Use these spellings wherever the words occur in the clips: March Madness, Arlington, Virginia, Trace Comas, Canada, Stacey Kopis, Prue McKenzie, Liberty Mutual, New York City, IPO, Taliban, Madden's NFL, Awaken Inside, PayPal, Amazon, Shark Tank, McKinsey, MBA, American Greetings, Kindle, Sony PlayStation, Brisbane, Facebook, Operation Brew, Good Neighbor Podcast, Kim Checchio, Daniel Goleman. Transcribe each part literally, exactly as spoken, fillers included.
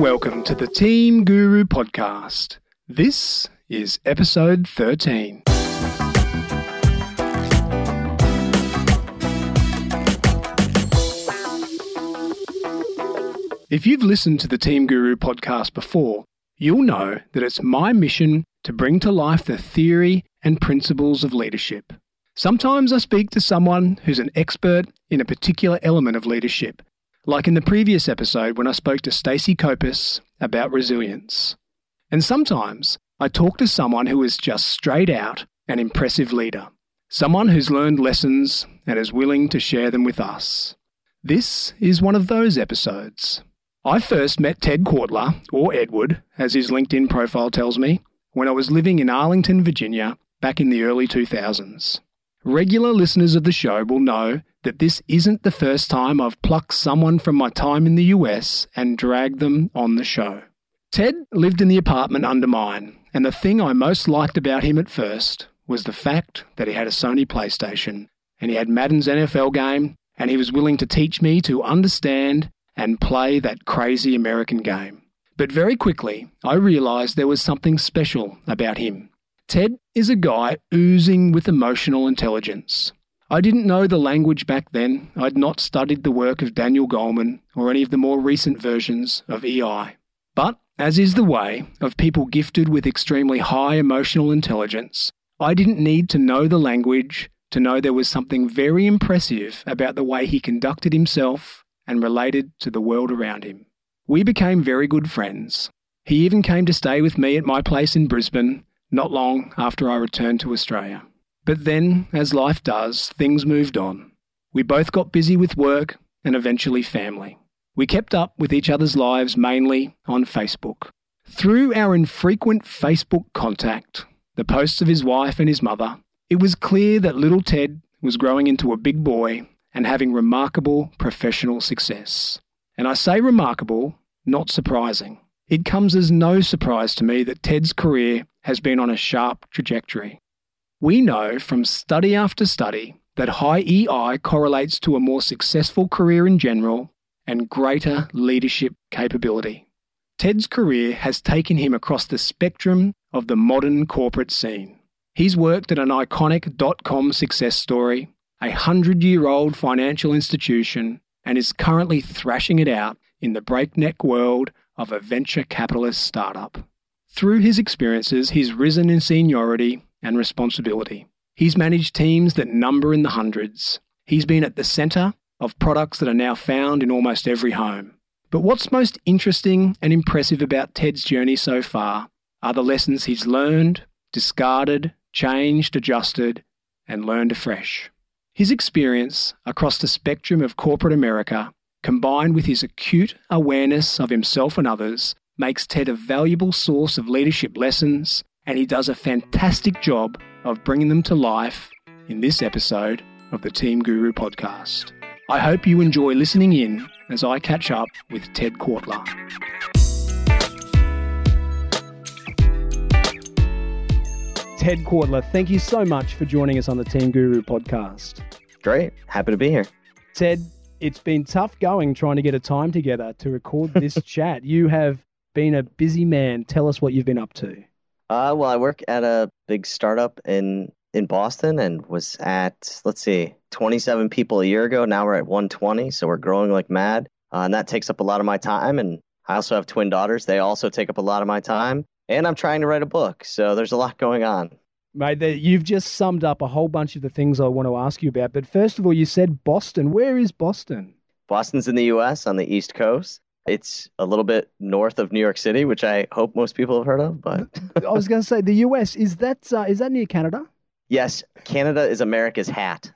welcome to the Team Guru podcast. This is episode thirteen. If you've listened to the Team Guru podcast before, you'll know that it's my mission to bring to life the theory and principles of leadership. Sometimes I speak to someone who's an expert in a particular element of leadership, like in the previous episode when I spoke to Stacey Kopis about resilience. And sometimes I talk to someone who is just straight out an impressive leader, someone who's learned lessons and is willing to share them with us. This is one of those episodes. I first met Ted Kortler, or Edward, as his LinkedIn profile tells me, when I was living in Arlington, Virginia, back in the early two thousands. Regular listeners of the show will know that this isn't the first time I've plucked someone from my time in the U S and dragged them on the show. Ted lived in the apartment under mine, and the thing I most liked about him at first was the fact that he had a Sony PlayStation, and he had Madden's N F L game, and he was willing to teach me to understand and play that crazy American game. But very quickly, I realised there was something special about him. Ted is a guy oozing with emotional intelligence. I didn't know the language back then. I'd not studied the work of Daniel Goleman or any of the more recent versions of E I. But, as is the way of people gifted with extremely high emotional intelligence, I didn't need to know the language to know there was something very impressive about the way he conducted himself and related to the world around him. We became very good friends. He even came to stay with me at my place in Brisbane not long after I returned to Australia. But then, as life does, things moved on. We both got busy with work and eventually family. We kept up with each other's lives mainly on Facebook. Through our infrequent Facebook contact, the posts of his wife and his mother, it was clear that little Ted was growing into a big boy and having remarkable professional success. And I say remarkable, not surprising. It comes as no surprise to me that Ted's career has been on a sharp trajectory. We know from study after study that high E I correlates to a more successful career in general and greater leadership capability. Ted's career has taken him across the spectrum of the modern corporate scene. He's worked at an iconic dot-com success story, a hundred-year-old financial institution, and is currently thrashing it out in the breakneck world of a venture capitalist startup. Through his experiences, he's risen in seniority and responsibility. He's managed teams that number in the hundreds. He's been at the centre of products that are now found in almost every home. But what's most interesting and impressive about Ted's journey so far are the lessons he's learned, discarded, changed, adjusted, and learned afresh. His experience across the spectrum of corporate America, combined with his acute awareness of himself and others, makes Ted a valuable source of leadership lessons, and he does a fantastic job of bringing them to life in this episode of the Team Guru podcast. I hope you enjoy listening in as I catch up with Ted Kortler. Ted Kortler, thank you so much for joining us on the Team Guru podcast. Great. Happy to be here. Ted, it's been tough going trying to get a time together to record this chat. You have been a busy man. Tell us what you've been up to. Uh, well, I work at a big startup in, in Boston and was at, let's see, twenty-seven people a year ago. Now we're at one hundred twenty, so we're growing like mad. Uh, and that takes up a lot of my time. And I also have twin daughters. They also take up a lot of my time. And I'm trying to write a book, so there's a lot going on. Mate, you've just summed up a whole bunch of the things I want to ask you about. But first of all, you said Boston. Where is Boston? Boston's in the U S on the East Coast. It's a little bit north of New York City, which I hope most people have heard of. But I was going to say the U S is that uh, is that near Canada? Yes, Canada is America's hat.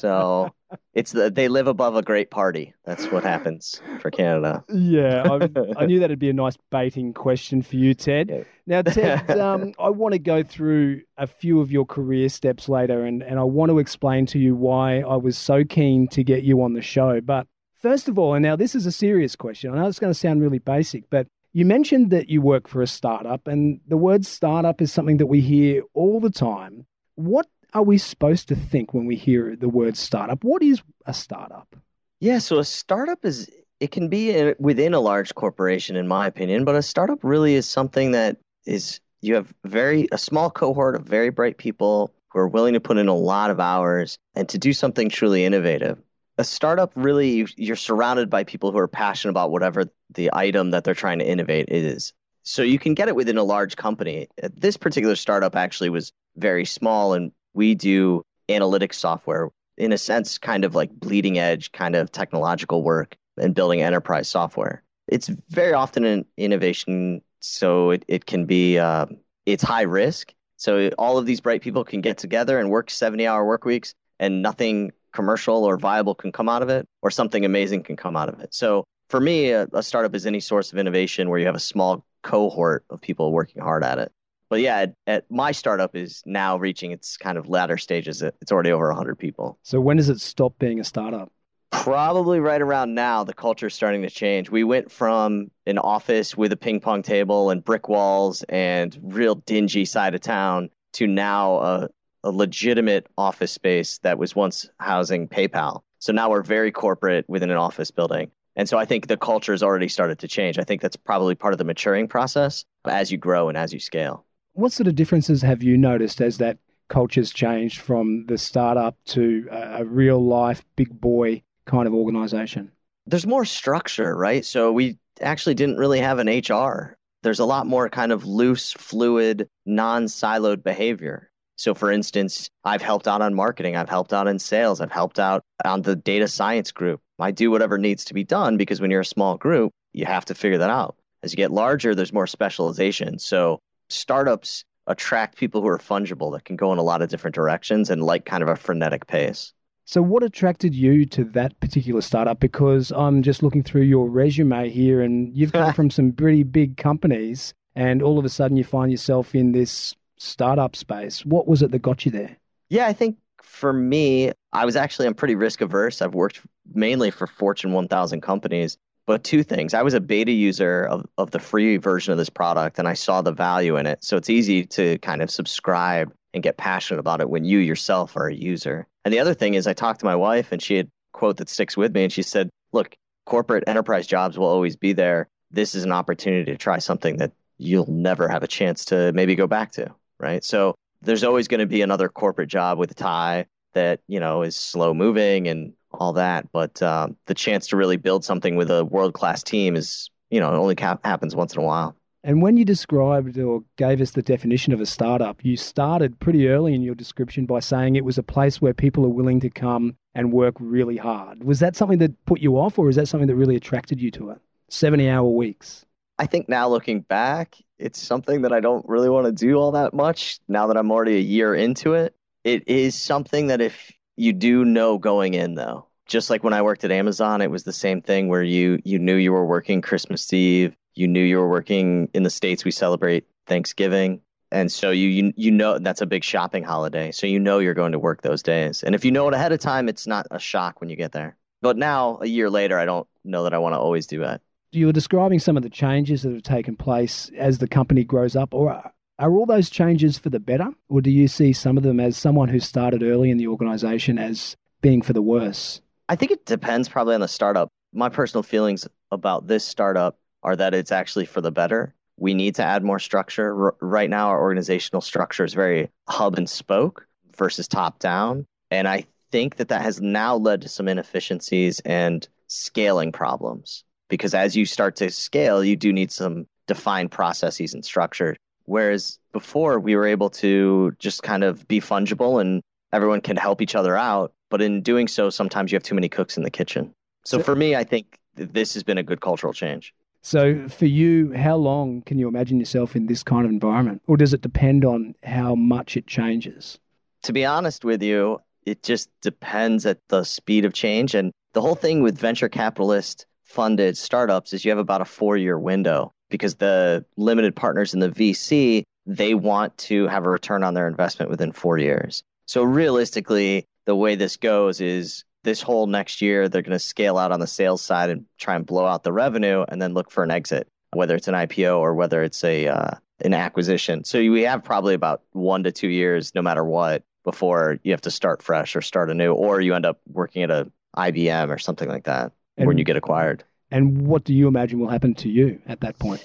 So it's the they live above a great party. That's what happens for Canada. Yeah, I, I knew that'd be a nice baiting question for you, Ted. Yeah. Now, Ted, um, I want to go through a few of your career steps later, and, and I want to explain to you why I was so keen to get you on the show. But first of all, and now this is a serious question. I know it's going to sound really basic, but you mentioned that you work for a startup, and the word startup is something that we hear all the time. What are we supposed to think when we hear the word startup? What is a startup? Yeah, so a startup is it can be within a large corporation, in my opinion, but a startup really is something that is, you have very a small cohort of very bright people who are willing to put in a lot of hours and to do something truly innovative. A startup really, you're surrounded by people who are passionate about whatever the item that they're trying to innovate is. So you can get it within a large company. This particular startup actually was very small, and we do analytics software, in a sense, kind of like bleeding edge kind of technological work and building enterprise software. It's very often an innovation, so it, it can be, uh, it's high risk. So all of these bright people can get together and work seventy-hour work weeks, and nothing commercial or viable can come out of it, or something amazing can come out of it. So for me, a, a startup is any source of innovation where you have a small cohort of people working hard at it. But yeah, at, at my startup is now reaching its kind of latter stages. It's already over one hundred people. So when does it stop being a startup? Probably right around now, the culture is starting to change. We went from an office with a ping pong table and brick walls and real dingy side of town to now a, a legitimate office space that was once housing PayPal. So now we're very corporate within an office building. And so I think the culture has already started to change. I think that's probably part of the maturing process as you grow and as you scale. What sort of differences have you noticed as that culture's changed from the startup to a real life big boy kind of organization? There's more structure, right? So we actually didn't really have an H R. There's a lot more kind of loose, fluid, non-siloed behavior. So for instance, I've helped out on marketing. I've helped out in sales. I've helped out on the data science group. I do whatever needs to be done because when you're a small group, you have to figure that out. As you get larger, there's more specialization. So startups attract people who are fungible, that can go in a lot of different directions and like kind of a frenetic pace. So what attracted you to that particular startup? Because I'm just looking through your resume here and you've come from some pretty big companies and all of a sudden you find yourself in this startup space. What was it that got you there? Yeah, I think for me, I was actually, I'm pretty risk averse. I've worked mainly for Fortune one thousand companies, but two things. I was a beta user of, of the free version of this product and I saw the value in it. So it's easy to kind of subscribe and get passionate about it when you yourself are a user. And the other thing is I talked to my wife and she had a quote that sticks with me and she said, look, corporate enterprise jobs will always be there. This is an opportunity to try something that you'll never have a chance to maybe go back to, right? So there's always going to be another corporate job with a tie that, you know, is slow moving and all that. But um, the chance to really build something with a world-class team is, you know, it only ca- happens once in a while. And when you described or gave us the definition of a startup, you started pretty early in your description by saying it was a place where people are willing to come and work really hard. Was that something that put you off or is that something that really attracted you to it? seventy-hour weeks. I think now looking back, it's something that I don't really want to do all that much now that I'm already a year into it. It is something that if you do know going in, though, just like when I worked at Amazon, it was the same thing where you you knew you were working Christmas Eve. You knew you were working in the States. We celebrate Thanksgiving. And so you you, you know that's a big shopping holiday. So you know you're going to work those days. And if you know it ahead of time, it's not a shock when you get there. But now, a year later, I don't know that I want to always do that. You were describing some of the changes that have taken place as the company grows up. Or are, are all those changes for the better? Or do you see some of them as someone who started early in the organization as being for the worse? I think it depends probably on the startup. My personal feelings about this startup are that it's actually for the better. We need to add more structure. R- right now, our organizational structure is very hub and spoke versus top down. And I think that that has now led to some inefficiencies and scaling problems. Because as you start to scale, you do need some defined processes and structure. Whereas before, we were able to just kind of be fungible and everyone can help each other out. But in doing so, sometimes you have too many cooks in the kitchen. So for me, I think this has been a good cultural change. So for you, how long can you imagine yourself in this kind of environment? Or does it depend on how much it changes? To be honest with you, it just depends at the speed of change. And the whole thing with venture capitalist funded startups is you have about a four-year window because the limited partners in the V C, they want to have a return on their investment within four years. So realistically, the way this goes is this whole next year, they're going to scale out on the sales side and try and blow out the revenue and then look for an exit, whether it's an I P O or whether it's a uh, an acquisition. So we have probably about one to two years, no matter what, before you have to start fresh or start anew, or you end up working at a I B M or something like that and, when you get acquired. And what do you imagine will happen to you at that point?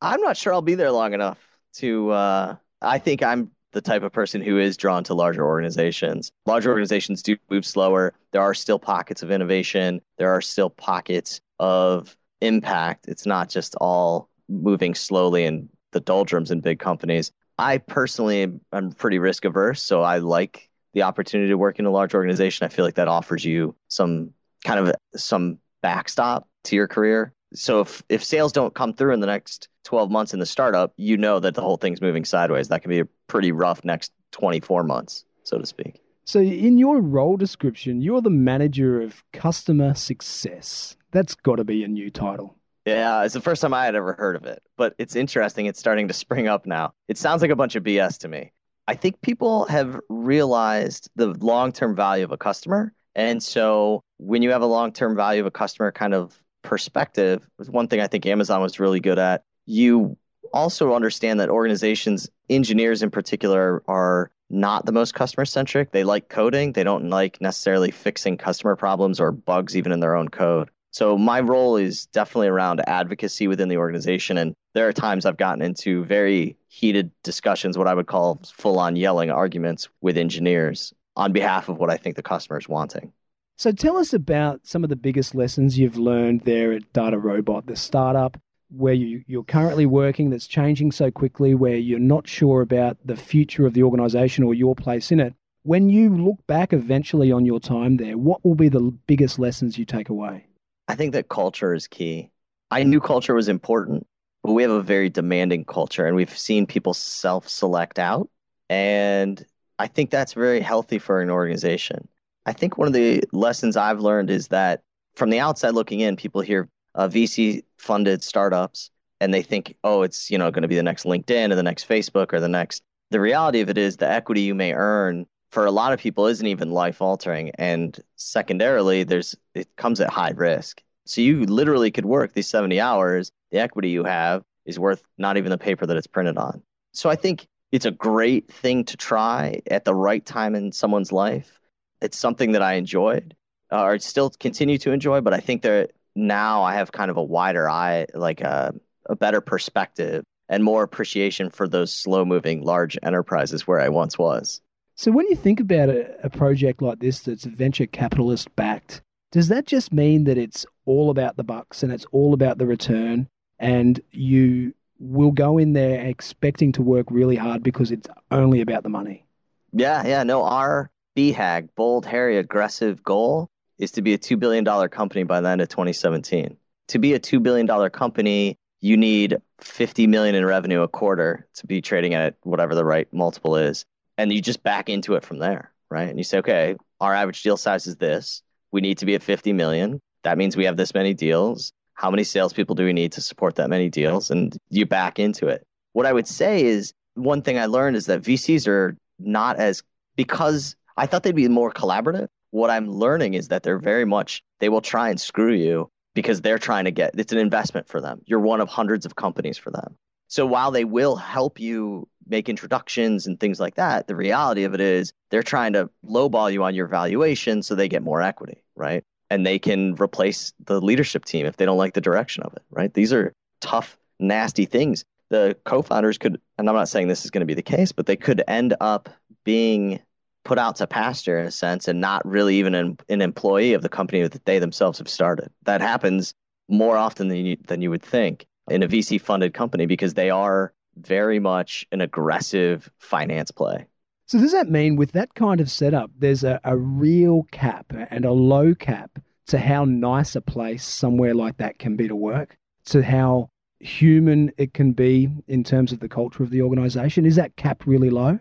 I'm not sure I'll be there long enough to, uh, I think I'm the type of person who is drawn to larger organizations. Larger organizations do move slower. There are still pockets of innovation. There are still pockets of impact. It's not just all moving slowly in the doldrums in big companies. I personally, I'm pretty risk averse. So I like the opportunity to work in a large organization. I feel like that offers you some kind of some backstop to your career. So if, if sales don't come through in the next twelve months in the startup, you know that the whole thing's moving sideways. That can be a pretty rough next twenty-four months, so to speak. So in your role description, you're the manager of customer success. That's got to be a new title. Yeah, it's the first time I had ever heard of it, but it's interesting. It's starting to spring up now. It sounds like a bunch of B S to me. I think people have realized the long-term value of a customer. And so when you have a long-term value of a customer kind of perspective, was one thing I think Amazon was really good at. You also understand that organizations, engineers in particular, are not the most customer-centric. They like coding. They don't like necessarily fixing customer problems or bugs even in their own code. So my role is definitely around advocacy within the organization. And there are times I've gotten into very heated discussions, what I would call full-on yelling arguments with engineers on behalf of what I think the customer is wanting. So tell us about some of the biggest lessons you've learned there at DataRobot, the startup where you, you're currently working that's changing so quickly, where you're not sure about the future of the organization or your place in it. When you look back eventually on your time there, what will be the biggest lessons you take away? I think that culture is key. I knew culture was important, but we have a very demanding culture and we've seen people self-select out. And I think that's very healthy for an organization. I think one of the lessons I've learned is that from the outside looking in, people hear uh, V C-funded startups and they think, oh, it's, you know, going to be the next LinkedIn or the next Facebook or the next. The reality of it is the equity you may earn for a lot of people isn't even life-altering. And secondarily, there's it comes at high risk. So you literally could work these seventy hours. The equity you have is worth not even the paper that it's printed on. So I think it's a great thing to try at the right time in someone's life. It's something that I enjoyed uh, or still continue to enjoy. But I think that now I have kind of a wider eye, like a, a better perspective and more appreciation for those slow-moving large enterprises where I once was. So when you think about a, a project like this that's venture capitalist backed, does that just mean that it's all about the bucks and it's all about the return and you will go in there expecting to work really hard because it's only about the money? Yeah, yeah. No, our B HAG, bold, hairy, aggressive goal is to be a two billion dollars company by the end of twenty seventeen. To be a two billion dollars company, you need fifty million dollars in revenue a quarter to be trading at whatever the right multiple is. And you just back into it from there, right? And you say, okay, our average deal size is this. We need to be at fifty million. That means we have this many deals. How many salespeople do we need to support that many deals? And you back into it. What I would say is one thing I learned is that V Cs are not as, because I thought they'd be more collaborative. What I'm learning is that they're very much, they will try and screw you because they're trying to get, it's an investment for them. You're one of hundreds of companies for them. So while they will help you make introductions and things like that, the reality of it is they're trying to lowball you on your valuation so they get more equity, right? And they can replace the leadership team if they don't like the direction of it, right? These are tough, nasty things. The co-founders could, and I'm not saying this is going to be the case, but they could end up being put out to pasture in a sense and not really even an, an employee of the company that they themselves have started. That happens more often than you, than you would think in a V C-funded company because they are very much an aggressive finance play. So does that mean with that kind of setup, there's a, a real cap and a low cap to how nice a place somewhere like that can be to work, to how human it can be in terms of the culture of the organization? Is that cap really low?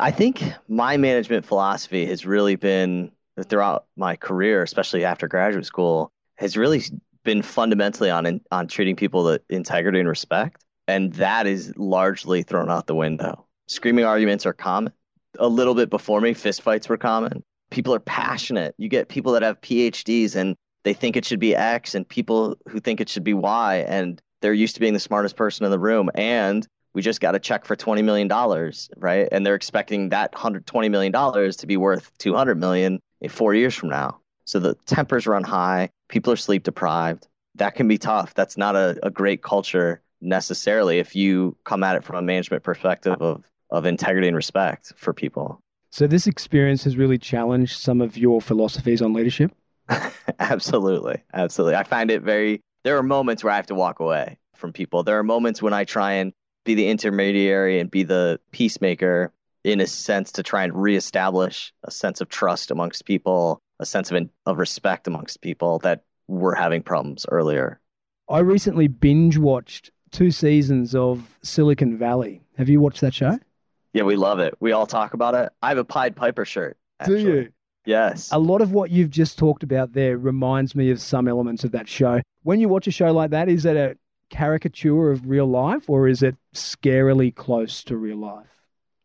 I think my management philosophy has really been throughout my career, especially after graduate school, has really been fundamentally on, on treating people with integrity and respect. And that is largely thrown out the window. Screaming arguments are common. A little bit before me, fistfights were common. People are passionate. You get people that have P H Ds and they think it should be X and people who think it should be Y. And they're used to being the smartest person in the room. And we just got a check for twenty million dollars, right? And they're expecting that one hundred twenty million dollars to be worth two hundred million dollars in four years from now. So the tempers run high. People are sleep deprived. that can be tough. That's not a, a great culture necessarily if you come at it from a management perspective of of integrity and respect for people. So this experience has really challenged some of your philosophies on leadership? Absolutely. Absolutely. I find it very, there are moments where I have to walk away from people. There are moments when I try and be the intermediary and be the peacemaker in a sense to try and reestablish a sense of trust amongst people, a sense of, of respect amongst people that were having problems earlier. I recently binge watched two seasons of Silicon Valley. Have you watched that show? Yeah, we love it. We all talk about it. I have a Pied Piper shirt, actually. Do you? Yes. A lot of what you've just talked about there reminds me of some elements of that show. When you watch a show like that, is it a caricature of real life or is it scarily close to real life?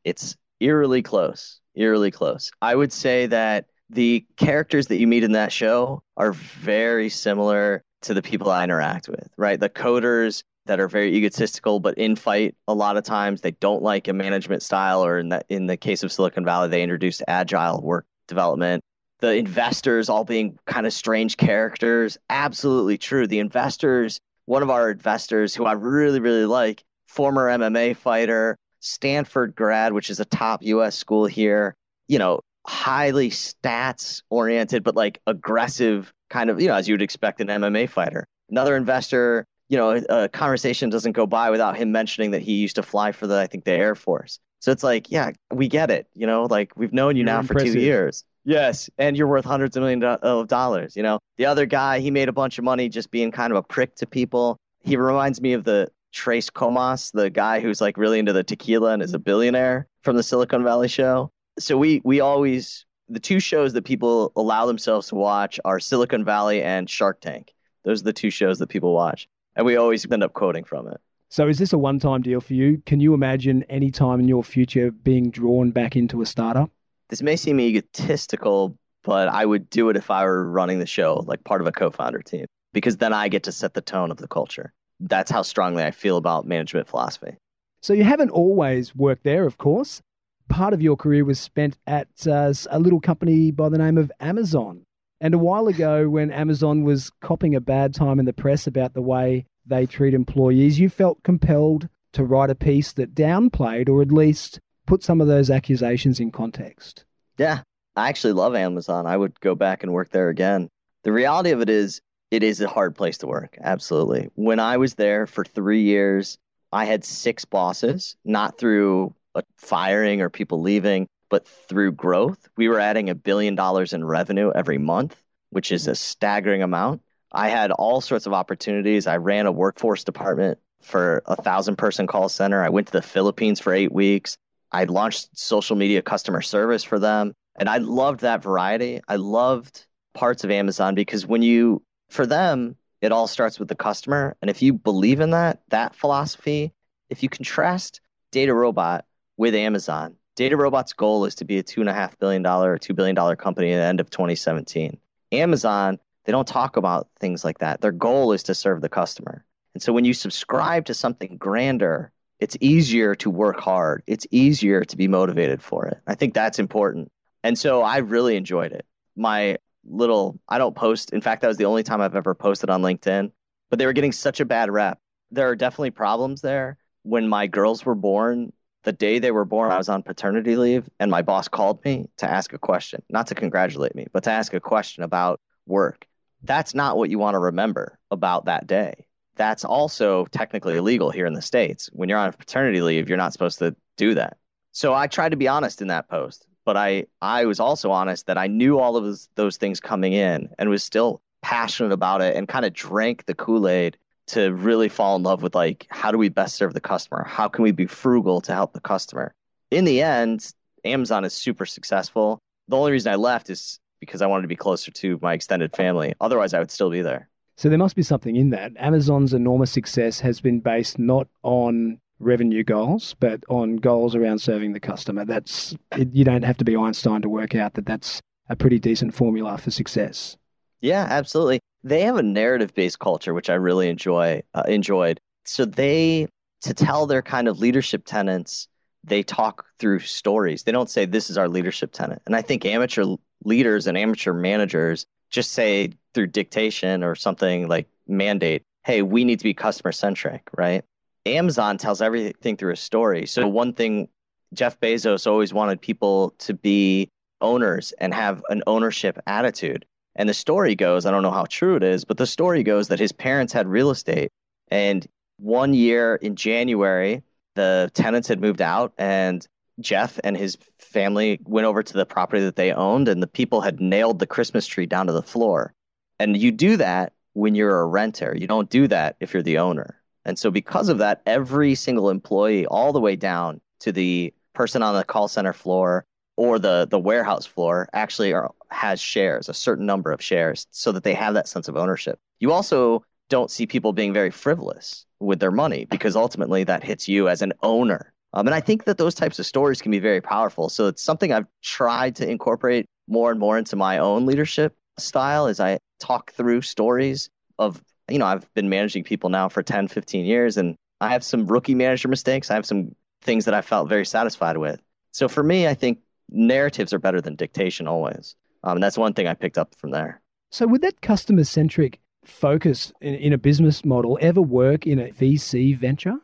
It's eerily close, eerily close. I would say that the characters that you meet in that show are very similar to the people I interact with, right? The coders that are very egotistical, but infight a lot of times. They don't like a management style, or in, that, in the case of Silicon Valley, they introduced agile work development. The investors all being kind of strange characters. Absolutely true. The investors, one of our investors who I really, really like, former M M A fighter, Stanford grad, which is a top U S school here, you know, highly stats oriented, but like aggressive kind of, you know, as you would expect an M M A fighter. Another investor, you know, a conversation doesn't go by without him mentioning that he used to fly for the, I think, the Air Force. So it's like, yeah, we get it. You know, like we've known you you're now impressive. For two years. Yes. And you're worth hundreds of millions of dollars. You know, the other guy, he made a bunch of money just being kind of a prick to people. He reminds me of the Trace Comas, the guy who's like really into the tequila and is a billionaire from the Silicon Valley show. So we, we always, the two shows that people allow themselves to watch are Silicon Valley and Shark Tank. Those are the two shows that people watch. And we always end up quoting from it. So is this a one-time deal for you? Can you imagine any time in your future being drawn back into a startup? This may seem egotistical, but I would do it if I were running the show, like part of a co-founder team, because then I get to set the tone of the culture. That's how strongly I feel about management philosophy. So you haven't always worked there, of course. Part of your career was spent at uh, a little company by the name of Amazon. And a while ago, when Amazon was copping a bad time in the press about the way they treat employees, you felt compelled to write a piece that downplayed or at least put some of those accusations in context. Yeah, I actually love Amazon. I would go back and work there again. The reality of it is, it is a hard place to work. Absolutely. When I was there for three years, I had six bosses, not through a firing or people leaving, but through growth. We were adding a billion dollars in revenue every month, which is a staggering amount. I had all sorts of opportunities. I ran a workforce department for a thousand person call center. I went to the Philippines for eight weeks. I launched social media customer service for them. And I loved that variety. I loved parts of Amazon because when you, for them, it all starts with the customer. And if you believe in that, that philosophy, if you contrast DataRobot with Amazon, DataRobot's goal is to be a two point five billion dollars or two billion dollars company at the end of twenty seventeen. Amazon, they don't talk about things like that. Their goal is to serve the customer. And so when you subscribe to something grander, it's easier to work hard. It's easier to be motivated for it. I think that's important. And so I really enjoyed it. My little, I don't post. In fact, that was the only time I've ever posted on LinkedIn. But they were getting such a bad rep. There are definitely problems there. When my girls were born, the day they were born, I was on paternity leave, and my boss called me to ask a question, not to congratulate me, but to ask a question about work. That's not what you want to remember about that day. That's also technically illegal here in the States. When you're on paternity leave, you're not supposed to do that. So I tried to be honest in that post, but I, I was also honest that I knew all of those, those things coming in and was still passionate about it and kind of drank the Kool-Aid to really fall in love with, like, how do we best serve the customer? How can we be frugal to help the customer? In the end, Amazon is super successful. The only reason I left is because I wanted to be closer to my extended family. Otherwise, I would still be there. So there must be something in that. Amazon's enormous success has been based not on revenue goals, but on goals around serving the customer. That's it, you don't have to be Einstein to work out that that's a pretty decent formula for success. Yeah, absolutely. They have a narrative-based culture, which I really enjoy. Uh, enjoyed. So they, to tell their kind of leadership tenets, they talk through stories. They don't say, this is our leadership tenet. And I think amateur leaders and amateur managers just say through dictation or something like mandate, hey, we need to be customer centric, right? Amazon tells everything through a story. So one thing, Jeff Bezos always wanted people to be owners and have an ownership attitude. And the story goes, I don't know how true it is, but the story goes that his parents had real estate. And one year in January, the tenants had moved out and Jeff and his family went over to the property that they owned, and the people had nailed the Christmas tree down to the floor. And you do that when you're a renter. You don't do that if you're the owner. And so because of that, every single employee, all the way down to the person on the call center floor or the, the warehouse floor, actually are, has shares, a certain number of shares, so that they have that sense of ownership. You also don't see people being very frivolous with their money, because ultimately that hits you as an owner. Um, and I think that those types of stories can be very powerful. So it's something I've tried to incorporate more and more into my own leadership style as I talk through stories of, you know, I've been managing people now for ten, fifteen years, and I have some rookie manager mistakes. I have some things that I felt very satisfied with. So for me, I think narratives are better than dictation always. Um, and that's one thing I picked up from there. So would that customer-centric focus in, in a business model ever work in a V C venture?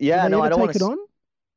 Yeah, no, I don't want to... Take it on?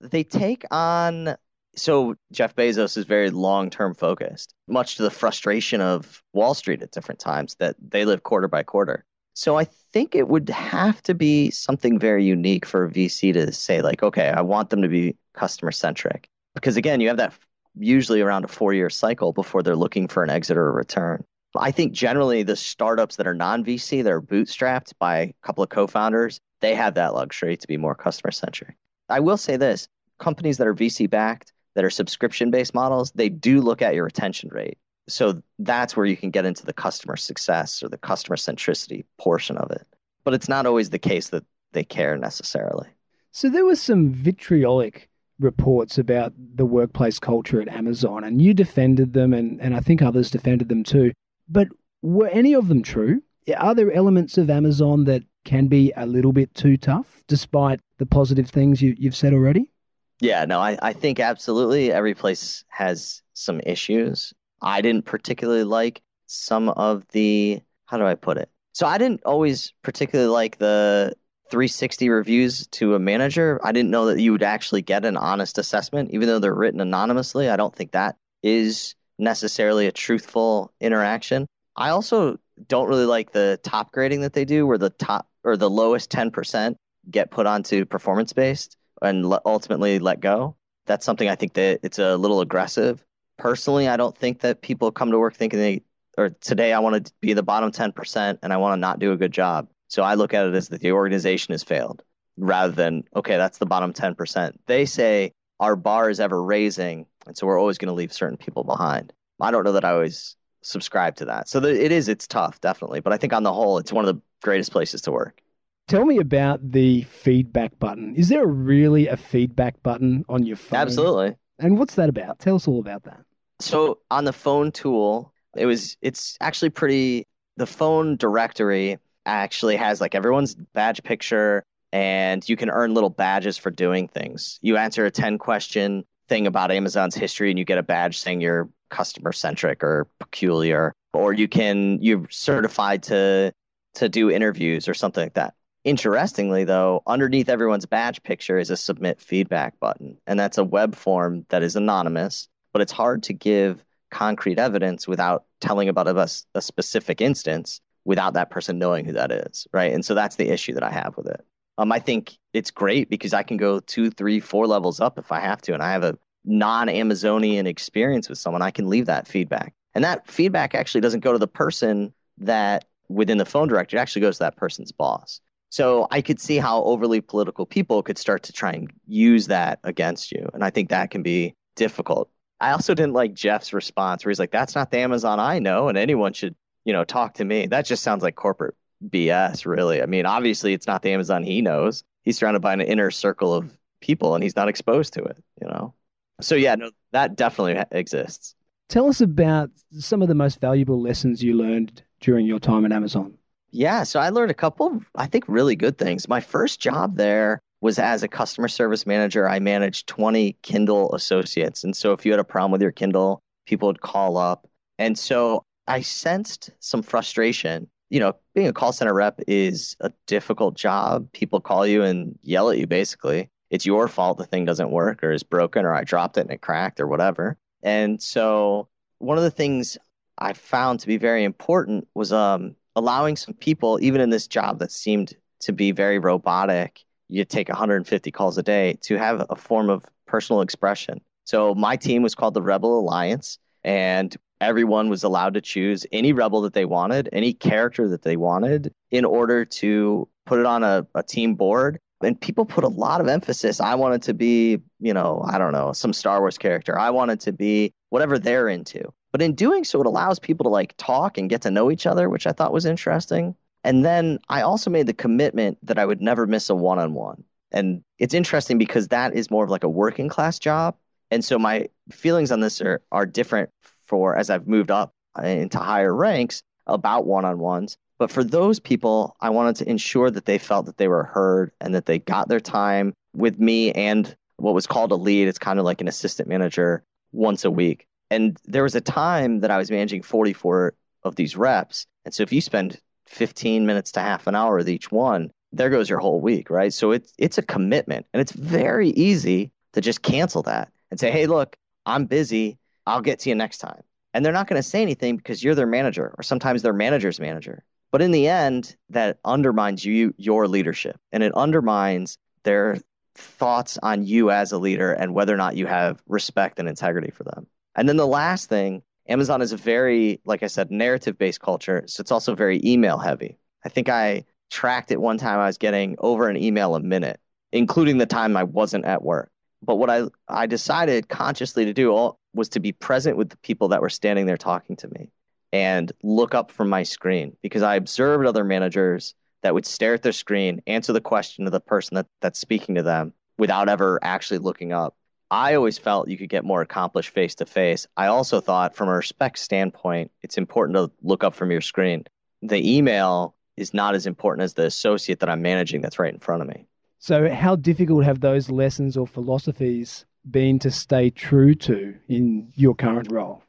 They take on, so Jeff Bezos is very long-term focused, much to the frustration of Wall Street at different times, that they live quarter by quarter. So I think it would have to be something very unique for a V C to say like, okay, I want them to be customer-centric. Because again, you have that usually around a four-year cycle before they're looking for an exit or a return. I think generally the startups that are non-V C, that are bootstrapped by a couple of co-founders, they have that luxury to be more customer-centric. I will say this, companies that are V C-backed, that are subscription-based models, they do look at your retention rate. So that's where you can get into the customer success or the customer centricity portion of it. But it's not always the case that they care necessarily. So there were some vitriolic reports about the workplace culture at Amazon, and you defended them, and, and I think others defended them too. But were any of them true? Are there elements of Amazon that can be a little bit too tough, despite the positive things you, you've said already? Yeah, no, I, I think absolutely every place has some issues. I didn't particularly like some of the, how do I put it? So I didn't always particularly like the three sixty reviews to a manager. I didn't know that you would actually get an honest assessment, even though they're written anonymously. I don't think that is necessarily a truthful interaction. I also don't really like the top grading that they do, where the top or the lowest ten percent get put onto performance-based and le- ultimately let go. That's something I think that it's a little aggressive. Personally, I don't think that people come to work thinking they, or today I want to be the bottom ten percent and I want to not do a good job. So I look at it as that the organization has failed rather than, okay, that's the bottom ten percent. They say our bar is ever raising, and so we're always going to leave certain people behind. I don't know that I always subscribe to that. So it is, it's tough, definitely. But I think on the whole, it's one of the greatest places to work. Tell me about the feedback button. Is there really a feedback button on your phone? Absolutely. And what's that about? Tell us all about that. So on the phone tool, it was, it's actually pretty, the phone directory actually has like everyone's badge picture, and you can earn little badges for doing things. You answer a ten question thing about Amazon's history and you get a badge saying you're customer centric or peculiar, or you can, you're certified to to do interviews or something like that. Interestingly, though, underneath everyone's badge picture is a submit feedback button, and that's a web form that is anonymous, but it's hard to give concrete evidence without telling about a, a specific instance without that person knowing who that is, right? And so that's the issue that I have with it. Um, I think it's great because I can go two, three, four levels up if I have to, and I have a non-Amazonian experience with someone, I can leave that feedback. And that feedback actually doesn't go to the person that within the phone directory, it actually goes to that person's boss. So I could see how overly political people could start to try and use that against you. And I think that can be difficult. I also didn't like Jeff's response where he's like, that's not the Amazon I know, and anyone should, you know, talk to me. That just sounds like corporate B S, really. I mean, obviously, it's not the Amazon he knows. He's surrounded by an inner circle of people, and he's not exposed to it, you know? So yeah, no, that definitely exists. Tell us about some of the most valuable lessons you learned during your time at Amazon. Yeah, so I learned a couple, I think, really good things. My first job there was as a customer service manager. I managed twenty Kindle associates. And so if you had a problem with your Kindle, people would call up. And so I sensed some frustration. You know, being a call center rep is a difficult job. People call you and yell at you, basically. It's your fault the thing doesn't work or is broken or I dropped it and it cracked or whatever. And so one of the things I found to be very important was um, allowing some people, even in this job that seemed to be very robotic, you take one hundred fifty calls a day, to have a form of personal expression. So my team was called the Rebel Alliance, and everyone was allowed to choose any rebel that they wanted, any character that they wanted, in order to put it on a, a team board. And people put a lot of emphasis. I wanted to be, you know, I don't know, some Star Wars character. I wanted to be whatever they're into. But in doing so, it allows people to like talk and get to know each other, which I thought was interesting. And then I also made the commitment that I would never miss a one-on-one. And it's interesting because that is more of like a working class job. And so my feelings on this are, are different for as I've moved up into higher ranks about one-on-ones. But for those people, I wanted to ensure that they felt that they were heard and that they got their time with me and what was called a lead. It's kind of like an assistant manager once a week. And there was a time that I was managing forty-four of these reps. And so if you spend fifteen minutes to half an hour with each one, there goes your whole week, right? So it's, it's a commitment. And it's very easy to just cancel that and say, hey, look, I'm busy. I'll get to you next time. And they're not going to say anything because you're their manager or sometimes their manager's manager. But in the end, that undermines you, your leadership, and it undermines their thoughts on you as a leader and whether or not you have respect and integrity for them. And then the last thing, Amazon is a very, like I said, narrative-based culture. So it's also very email heavy. I think I tracked it one time I was getting over an email a minute, including the time I wasn't at work. But what I, I decided consciously to do was to be present with the people that were standing there talking to me, and look up from my screen, because I observed other managers that would stare at their screen, answer the question of the person that, that's speaking to them without ever actually looking up. I always felt you could get more accomplished face-to-face. I also thought from a respect standpoint, it's important to look up from your screen. The email is not as important as the associate that I'm managing that's right in front of me. So how difficult have those lessons or philosophies been to stay true to in your current role?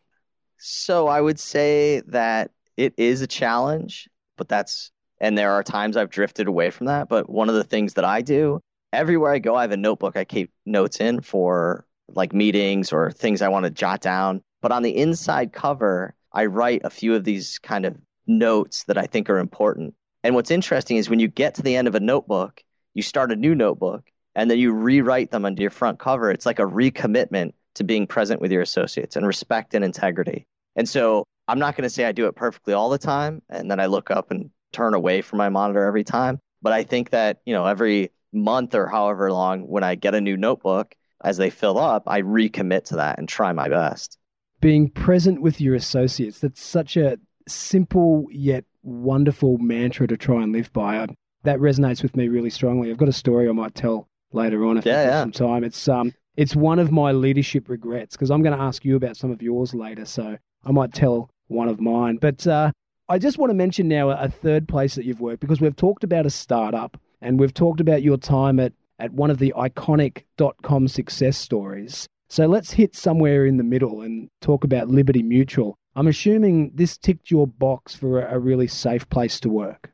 So I would say that it is a challenge, but that's, and there are times I've drifted away from that. But one of the things that I do, everywhere I go, I have a notebook I keep notes in for like meetings or things I want to jot down. But on the inside cover, I write a few of these kind of notes that I think are important. And what's interesting is when you get to the end of a notebook, you start a new notebook and then you rewrite them under your front cover. It's like a recommitment to being present with your associates and respect and integrity. And so I'm not going to say I do it perfectly all the time and then I look up and turn away from my monitor every time. But I think that, you know, every month or however long when I get a new notebook, as they fill up, I recommit to that and try my best. Being present with your associates, that's such a simple yet wonderful mantra to try and live by. I, that resonates with me really strongly. I've got a story I might tell later on if yeah, I have yeah. some time. It's um. It's one of my leadership regrets, because I'm going to ask you about some of yours later, so I might tell one of mine. But uh, I just want to mention now a third place that you've worked, because we've talked about a startup and we've talked about your time at, at one of the iconic dot-com success stories. So let's hit somewhere in the middle and talk about Liberty Mutual. I'm assuming this ticked your box for a, a really safe place to work.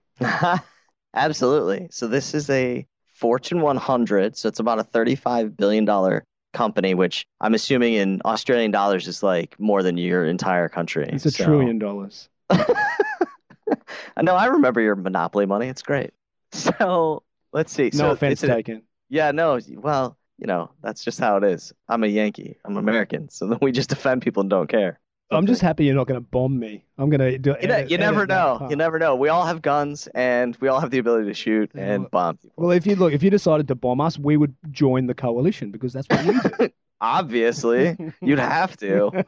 Absolutely. So this is a Fortune one hundred, so it's about a thirty-five billion dollars company, which I'm assuming in Australian dollars is like more than your entire country. It's a so. trillion dollars. I know, I remember your Monopoly money. It's great. So let's see. No so offense it's a, taken. Yeah, no. Well, you know, that's just how it is. I'm a Yankee. I'm American. So then we just defend people and don't care. I'm okay. Just happy you're not going to bomb me. I'm going to do it. You, know, you never know. Part. You never know. We all have guns and we all have the ability to shoot yeah. and bomb people. Well, if you look, if you decided to bomb us, we would join the coalition because that's what we do. Obviously, you'd have to.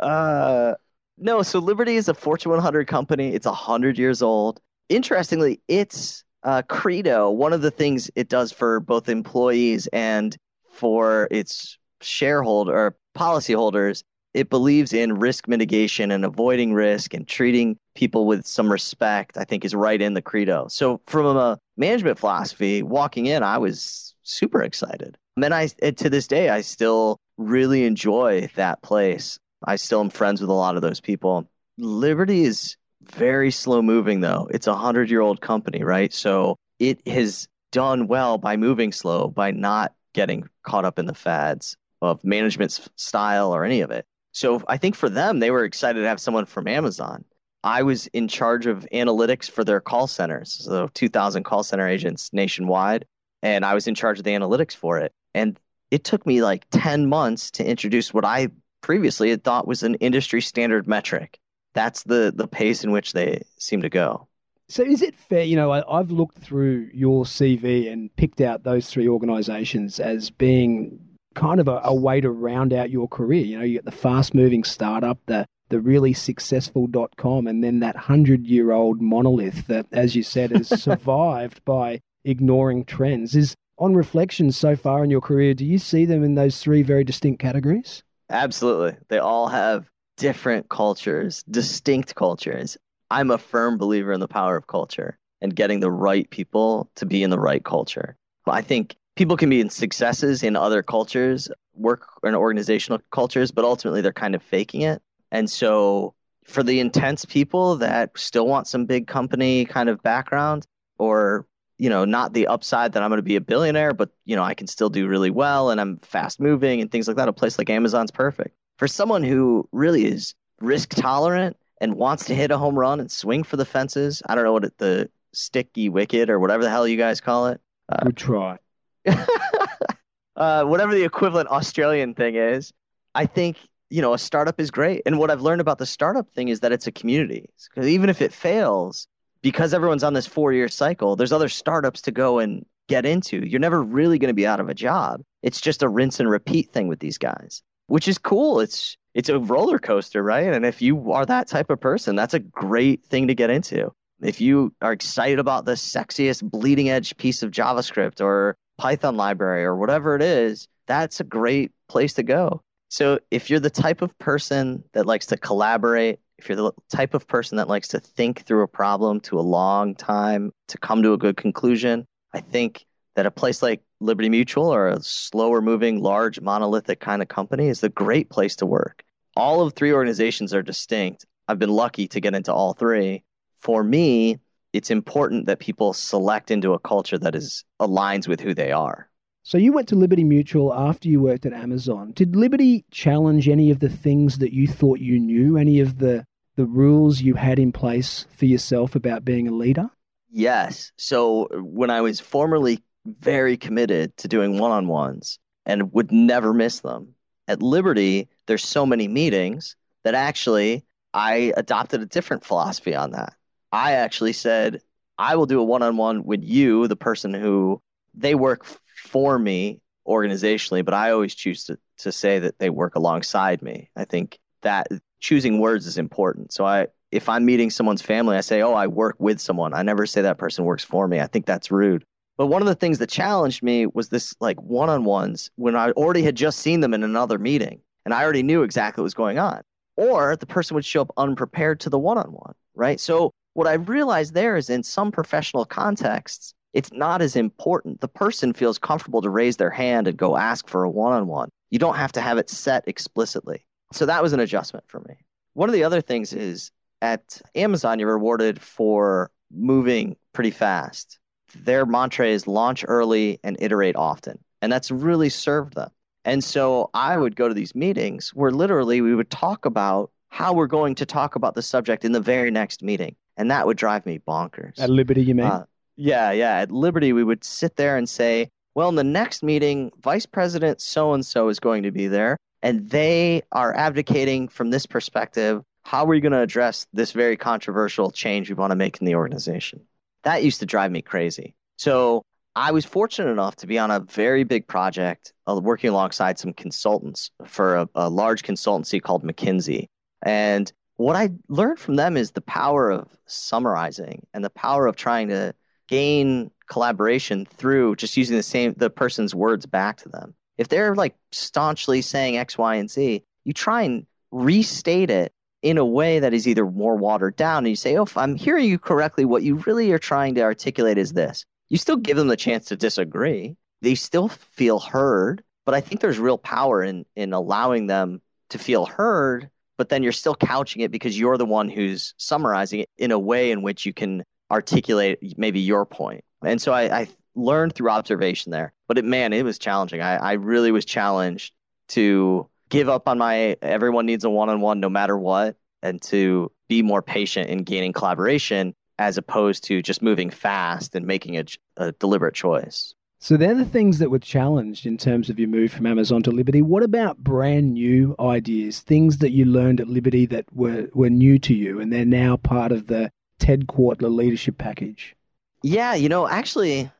uh, no, so Liberty is a Fortune one hundred company. It's one hundred years old. Interestingly, its uh, credo, one of the things it does for both employees and for its shareholder or policyholders, it believes in risk mitigation and avoiding risk and treating people with some respect, I think is right in the credo. So from a management philosophy, walking in, I was super excited. And I, to this day, I still really enjoy that place. I still am friends with a lot of those people. Liberty is very slow moving, though. It's a hundred-year-old company, right? So it has done well by moving slow, by not getting caught up in the fads of management's style or any of it. So I think for them, they were excited to have someone from Amazon. I was in charge of analytics for their call centers, so two thousand call center agents nationwide, and I was in charge of the analytics for it. And it took me like ten months to introduce what I previously had thought was an industry standard metric. That's the the pace in which they seem to go. So is it fair, you know, I, I've looked through your C V and picked out those three organizations as being kind of a, a way to round out your career. You know, you get the fast-moving startup, the the really successful dot com, and then that hundred-year-old monolith that, as you said, has survived by ignoring trends. Is, on reflection so far in your career, do you see them in those three very distinct categories? Absolutely. They all have different cultures, distinct cultures. I'm a firm believer in the power of culture and getting the right people to be in the right culture. I think people can be in successes in other cultures, work in organizational cultures, but ultimately they're kind of faking it. And so for the intense people that still want some big company kind of background, or, you know, not the upside that I'm going to be a billionaire, but, you know, I can still do really well and I'm fast moving and things like that, a place like Amazon's perfect. For someone who really is risk tolerant and wants to hit a home run and swing for the fences, I don't know what it, the sticky wicket or whatever the hell you guys call it. Uh, Good try. uh, whatever the equivalent Australian thing is, I think, you know, a startup is great. And what I've learned about the startup thing is that it's a community. Because even if it fails, because everyone's on this four-year cycle, there's other startups to go and get into. You're never really going to be out of a job. It's just a rinse and repeat thing with these guys, which is cool. It's it's a roller coaster, right? And if you are that type of person, that's a great thing to get into. If you are excited about the sexiest bleeding edge piece of JavaScript or Python library or whatever it is, that's a great place to go. So if you're the type of person that likes to collaborate, if you're the type of person that likes to think through a problem to a long time to come to a good conclusion, I think that a place like Liberty Mutual or a slower moving, large monolithic kind of company is a great place to work. All of three organizations are distinct. I've been lucky to get into all three. For me, it's important that people select into a culture that is aligns with who they are. So you went to Liberty Mutual after you worked at Amazon. Did Liberty challenge any of the things that you thought you knew, any of the, the rules you had in place for yourself about being a leader? Yes. So when I was formerly very committed to doing one-on-ones and would never miss them, at Liberty, there's so many meetings that actually I adopted a different philosophy on that. I actually said, I will do a one-on-one with you, the person who they work for me organizationally, but I always choose to, to say that they work alongside me. I think that choosing words is important. So I, if I'm meeting someone's family, I say, oh, I work with someone. I never say that person works for me. I think that's rude. But one of the things that challenged me was this like one-on-ones when I already had just seen them in another meeting and I already knew exactly what was going on. Or the person would show up unprepared to the one-on-one, right? So what I realized there is in some professional contexts, it's not as important. The person feels comfortable to raise their hand and go ask for a one-on-one. You don't have to have it set explicitly. So that was an adjustment for me. One of the other things is at Amazon, you're rewarded for moving pretty fast. Their mantra is launch early and iterate often. And that's really served them. And so I would go to these meetings where literally we would talk about how we're going to talk about the subject in the very next meeting. And that would drive me bonkers. At Liberty, you mean? Uh, Yeah, yeah. At Liberty, we would sit there and say, well, in the next meeting, Vice President so-and-so is going to be there, and they are advocating from this perspective, how are you going to address this very controversial change we want to make in the organization? That used to drive me crazy. So I was fortunate enough to be on a very big project uh, working alongside some consultants for a, a large consultancy called McKinsey. And what I learned from them is the power of summarizing and the power of trying to gain collaboration through just using the same the person's words back to them. If they're like staunchly saying X, Y, and Z, you try and restate it in a way that is either more watered down and you say, oh, if I'm hearing you correctly, what you really are trying to articulate is this. You still give them the chance to disagree. They still feel heard, but I think there's real power in in allowing them to feel heard but then you're still couching it because you're the one who's summarizing it in a way in which you can articulate maybe your point. And so I, I learned through observation there, but it, man, it was challenging. I, I really was challenged to give up on my, everyone needs a one-on-one no matter what, and to be more patient in gaining collaboration as opposed to just moving fast and making a, a deliberate choice. So they're the things that were challenged in terms of your move from Amazon to Liberty. What about brand new ideas, things that you learned at Liberty that were, were new to you and they're now part of the Ted Kortler leadership package? Yeah, you know, actually,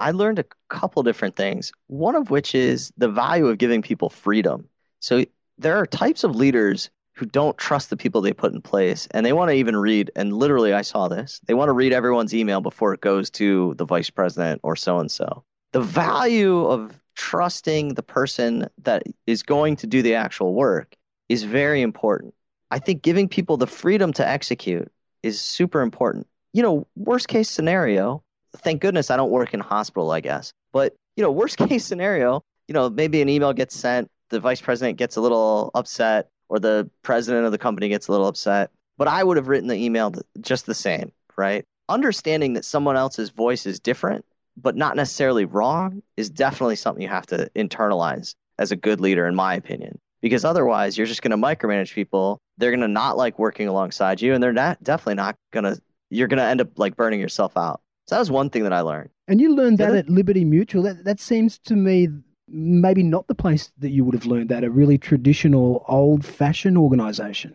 I learned a couple different things, one of which is the value of giving people freedom. So there are types of leaders who don't trust the people they put in place, and they want to even read, and literally I saw this, they want to read everyone's email before it goes to the vice president or so-and-so. The value of trusting the person that is going to do the actual work is very important. I think giving people the freedom to execute is super important. You know, worst case scenario, thank goodness I don't work in a hospital, I guess. But, you know, worst case scenario, you know, maybe an email gets sent, the vice president gets a little upset, or the president of the company gets a little upset. But I would have written the email just the same, right? Understanding that someone else's voice is different, but not necessarily wrong, is definitely something you have to internalize as a good leader, in my opinion. Because otherwise, you're just going to micromanage people. They're going to not like working alongside you, and they're not definitely not going to, you're going to end up like burning yourself out. So that was one thing that I learned. And you learned that at Liberty Mutual. That, that seems to me maybe not the place that you would have learned that, a really traditional, old-fashioned organization.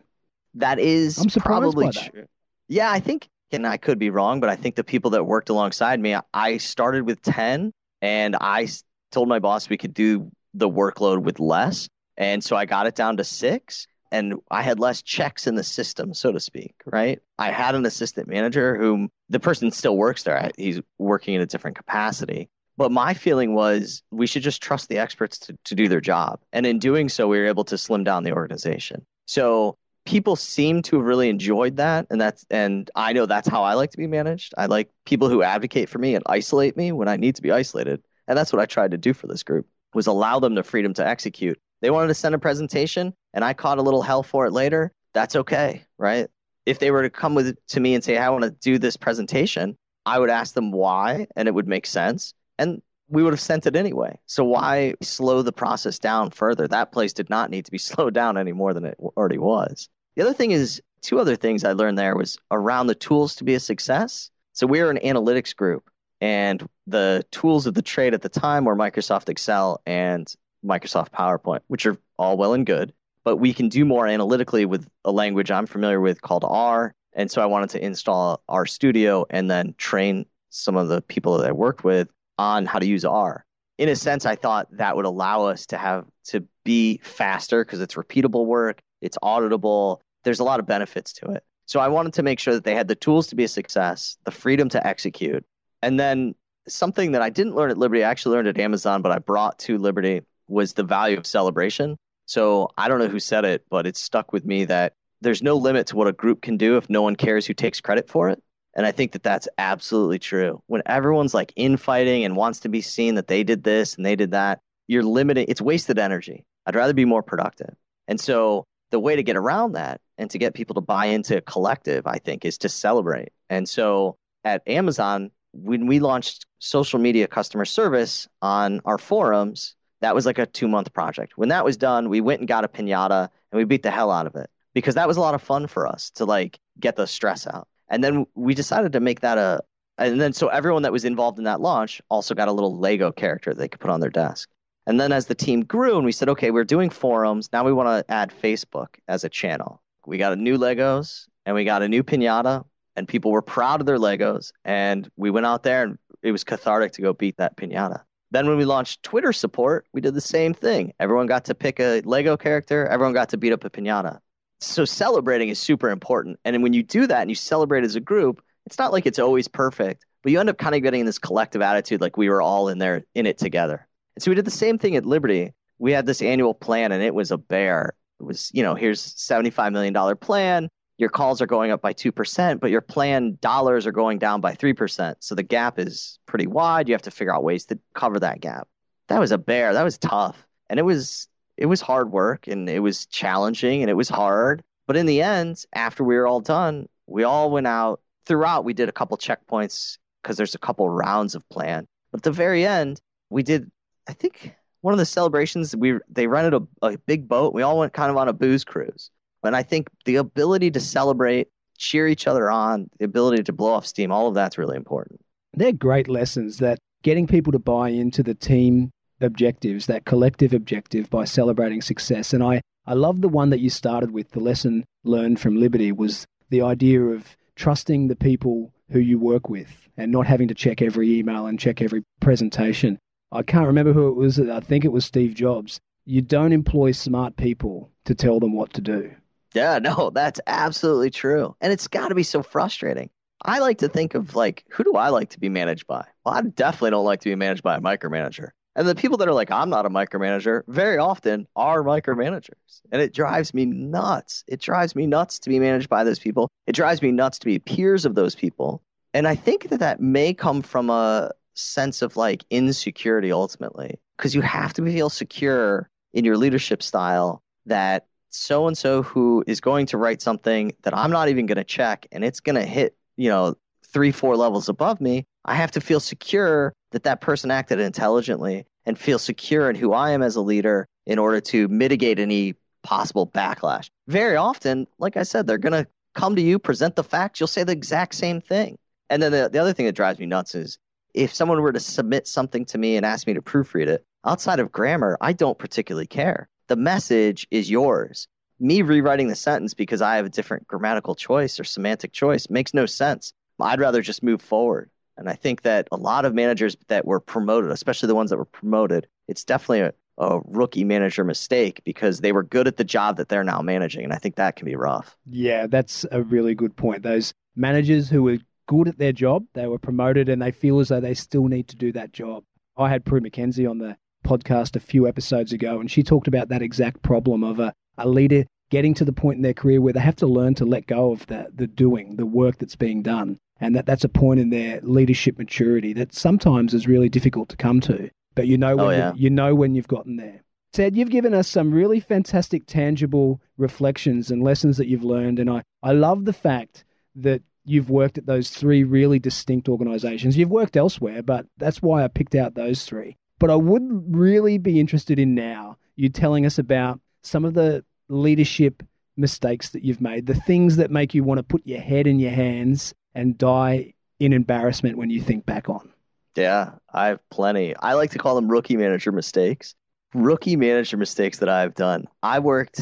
That is I'm surprised by that. True. Yeah, I think, and I could be wrong, but I think the people that worked alongside me, I started with ten, and I told my boss we could do the workload with less. And so I got it down to six, and I had less checks in the system, so to speak, right? I had an assistant manager whom the person still works there. He's working in a different capacity. But my feeling was we should just trust the experts to, to do their job. And in doing so, we were able to slim down the organization. So people seem to have really enjoyed that. And that's, and I know that's how I like to be managed. I like people who advocate for me and isolate me when I need to be isolated. And that's what I tried to do for this group, was allow them the freedom to execute. They wanted to send a presentation and I caught a little hell for it later. That's okay, right? If they were to come with to me and say, I want to do this presentation, I would ask them why, and it would make sense. And we would have sent it anyway. So why slow the process down further? That place did not need to be slowed down any more than it already was. The other thing is, two other things I learned there was around the tools to be a success. So we were an analytics group, and the tools of the trade at the time were Microsoft Excel and Microsoft PowerPoint, which are all well and good, but we can do more analytically with a language I'm familiar with called R. And so I wanted to install R Studio and then train some of the people that I worked with on how to use R. In a sense, I thought that would allow us to have to be faster because it's repeatable work, it's auditable, there's a lot of benefits to it. So I wanted to make sure that they had the tools to be a success, the freedom to execute. And then something that I didn't learn at Liberty, I actually learned at Amazon, but I brought to Liberty, was the value of celebration. So I don't know who said it, but it stuck with me that there's no limit to what a group can do if no one cares who takes credit for it. And I think that that's absolutely true. When everyone's like infighting and wants to be seen that they did this and they did that, you're limiting, it's wasted energy. I'd rather be more productive. And so the way to get around that and to get people to buy into a collective, I think, is to celebrate. And so at Amazon, when we launched social media customer service on our forums, that was like a two-month project. When that was done, we went and got a piñata and we beat the hell out of it because that was a lot of fun for us to like get the stress out. And then we decided to make that a, and then so everyone that was involved in that launch also got a little Lego character they could put on their desk. And then as the team grew and we said, okay, we're doing forums. Now we want to add Facebook as a channel. We got a new Legos and we got a new piñata and people were proud of their Legos. And we went out there and it was cathartic to go beat that piñata. Then when we launched Twitter support, we did the same thing. Everyone got to pick a Lego character. Everyone got to beat up a piñata. So celebrating is super important. And when you do that and you celebrate as a group, it's not like it's always perfect, but you end up kind of getting this collective attitude like we were all in there in it together. And so we did the same thing at Liberty. We had this annual plan and it was a bear. It was, you know, here's seventy-five million dollars plan. Your calls are going up by two percent, but your plan dollars are going down by three percent. So the gap is pretty wide. You have to figure out ways to cover that gap. That was a bear. That was tough. And it was It was hard work and it was challenging and it was hard, But in the end, after we were all done, we all went out. Throughout, we did a couple checkpoints because there's a couple rounds of plan. But at the very end, we did, I think, one of the celebrations, we they rented a, a big boat. We all went kind of on a booze cruise. And I think the ability to celebrate, cheer each other on, the ability to blow off steam, all of that's really important. They're great lessons, that getting people to buy into the team objectives, that collective objective by celebrating success. And I, I love the one that you started with, the lesson learned from Liberty, was the idea of trusting the people who you work with and not having to check every email and check every presentation. I can't remember who it was. I think it was Steve Jobs. You don't employ smart people to tell them what to do. Yeah, no, that's absolutely true. And it's got to be so frustrating. I like to think of, like, who do I like to be managed by? Well, I definitely don't like to be managed by a micromanager. And the people that are like, I'm not a micromanager, very often are micromanagers. And it drives me nuts. It drives me nuts to be managed by those people. It drives me nuts to be peers of those people. And I think that that may come from a sense of, like, insecurity ultimately, because you have to feel secure in your leadership style that so-and-so who is going to write something that I'm not even going to check, and it's going to hit, you know, three, four levels above me, I have to feel secure that that person acted intelligently and feel secure in who I am as a leader in order to mitigate any possible backlash. Very often, like I said, they're going to come to you, present the facts, you'll say the exact same thing. And then the, the other thing that drives me nuts is if someone were to submit something to me and ask me to proofread it, outside of grammar, I don't particularly care. The message is yours. Me rewriting the sentence because I have a different grammatical choice or semantic choice makes no sense. I'd rather just move forward. And I think that a lot of managers that were promoted, especially the ones that were promoted, it's definitely a, a rookie manager mistake because they were good at the job that they're now managing. And I think that can be rough. Yeah, that's a really good point. Those managers who were good at their job, they were promoted and they feel as though they still need to do that job. I had Prue McKenzie on the podcast a few episodes ago, and she talked about that exact problem of a, a leader getting to the point in their career where they have to learn to let go of the, the doing, the work that's being done. And that, that's a point in their leadership maturity that sometimes is really difficult to come to. But you know when, oh, yeah. you, you know when you've gotten there. Ted, you've given us some really fantastic, tangible reflections and lessons that you've learned. And I, I love the fact that you've worked at those three really distinct organizations. You've worked elsewhere, but that's why I picked out those three. But I would really be interested in now you telling us about some of the leadership mistakes that you've made, the things that make you want to put your head in your hands and die in embarrassment when you think back on. Yeah, I have plenty. I like to call them rookie manager mistakes. Rookie manager mistakes that I've done. I worked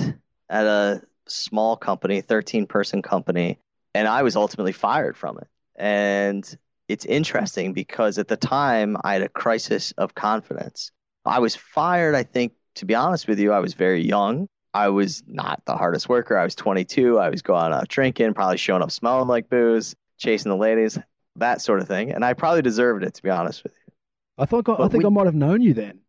at a small company, thirteen-person company, and I was ultimately fired from it. And it's interesting because at the time, I had a crisis of confidence. I was fired, I think, to be honest with you, I was very young. I was not the hardest worker. I was twenty-two. I was going out drinking, probably showing up smelling like booze, chasing the ladies, that sort of thing. And I probably deserved it, to be honest with you. I thought I, I think we, I might have known you then.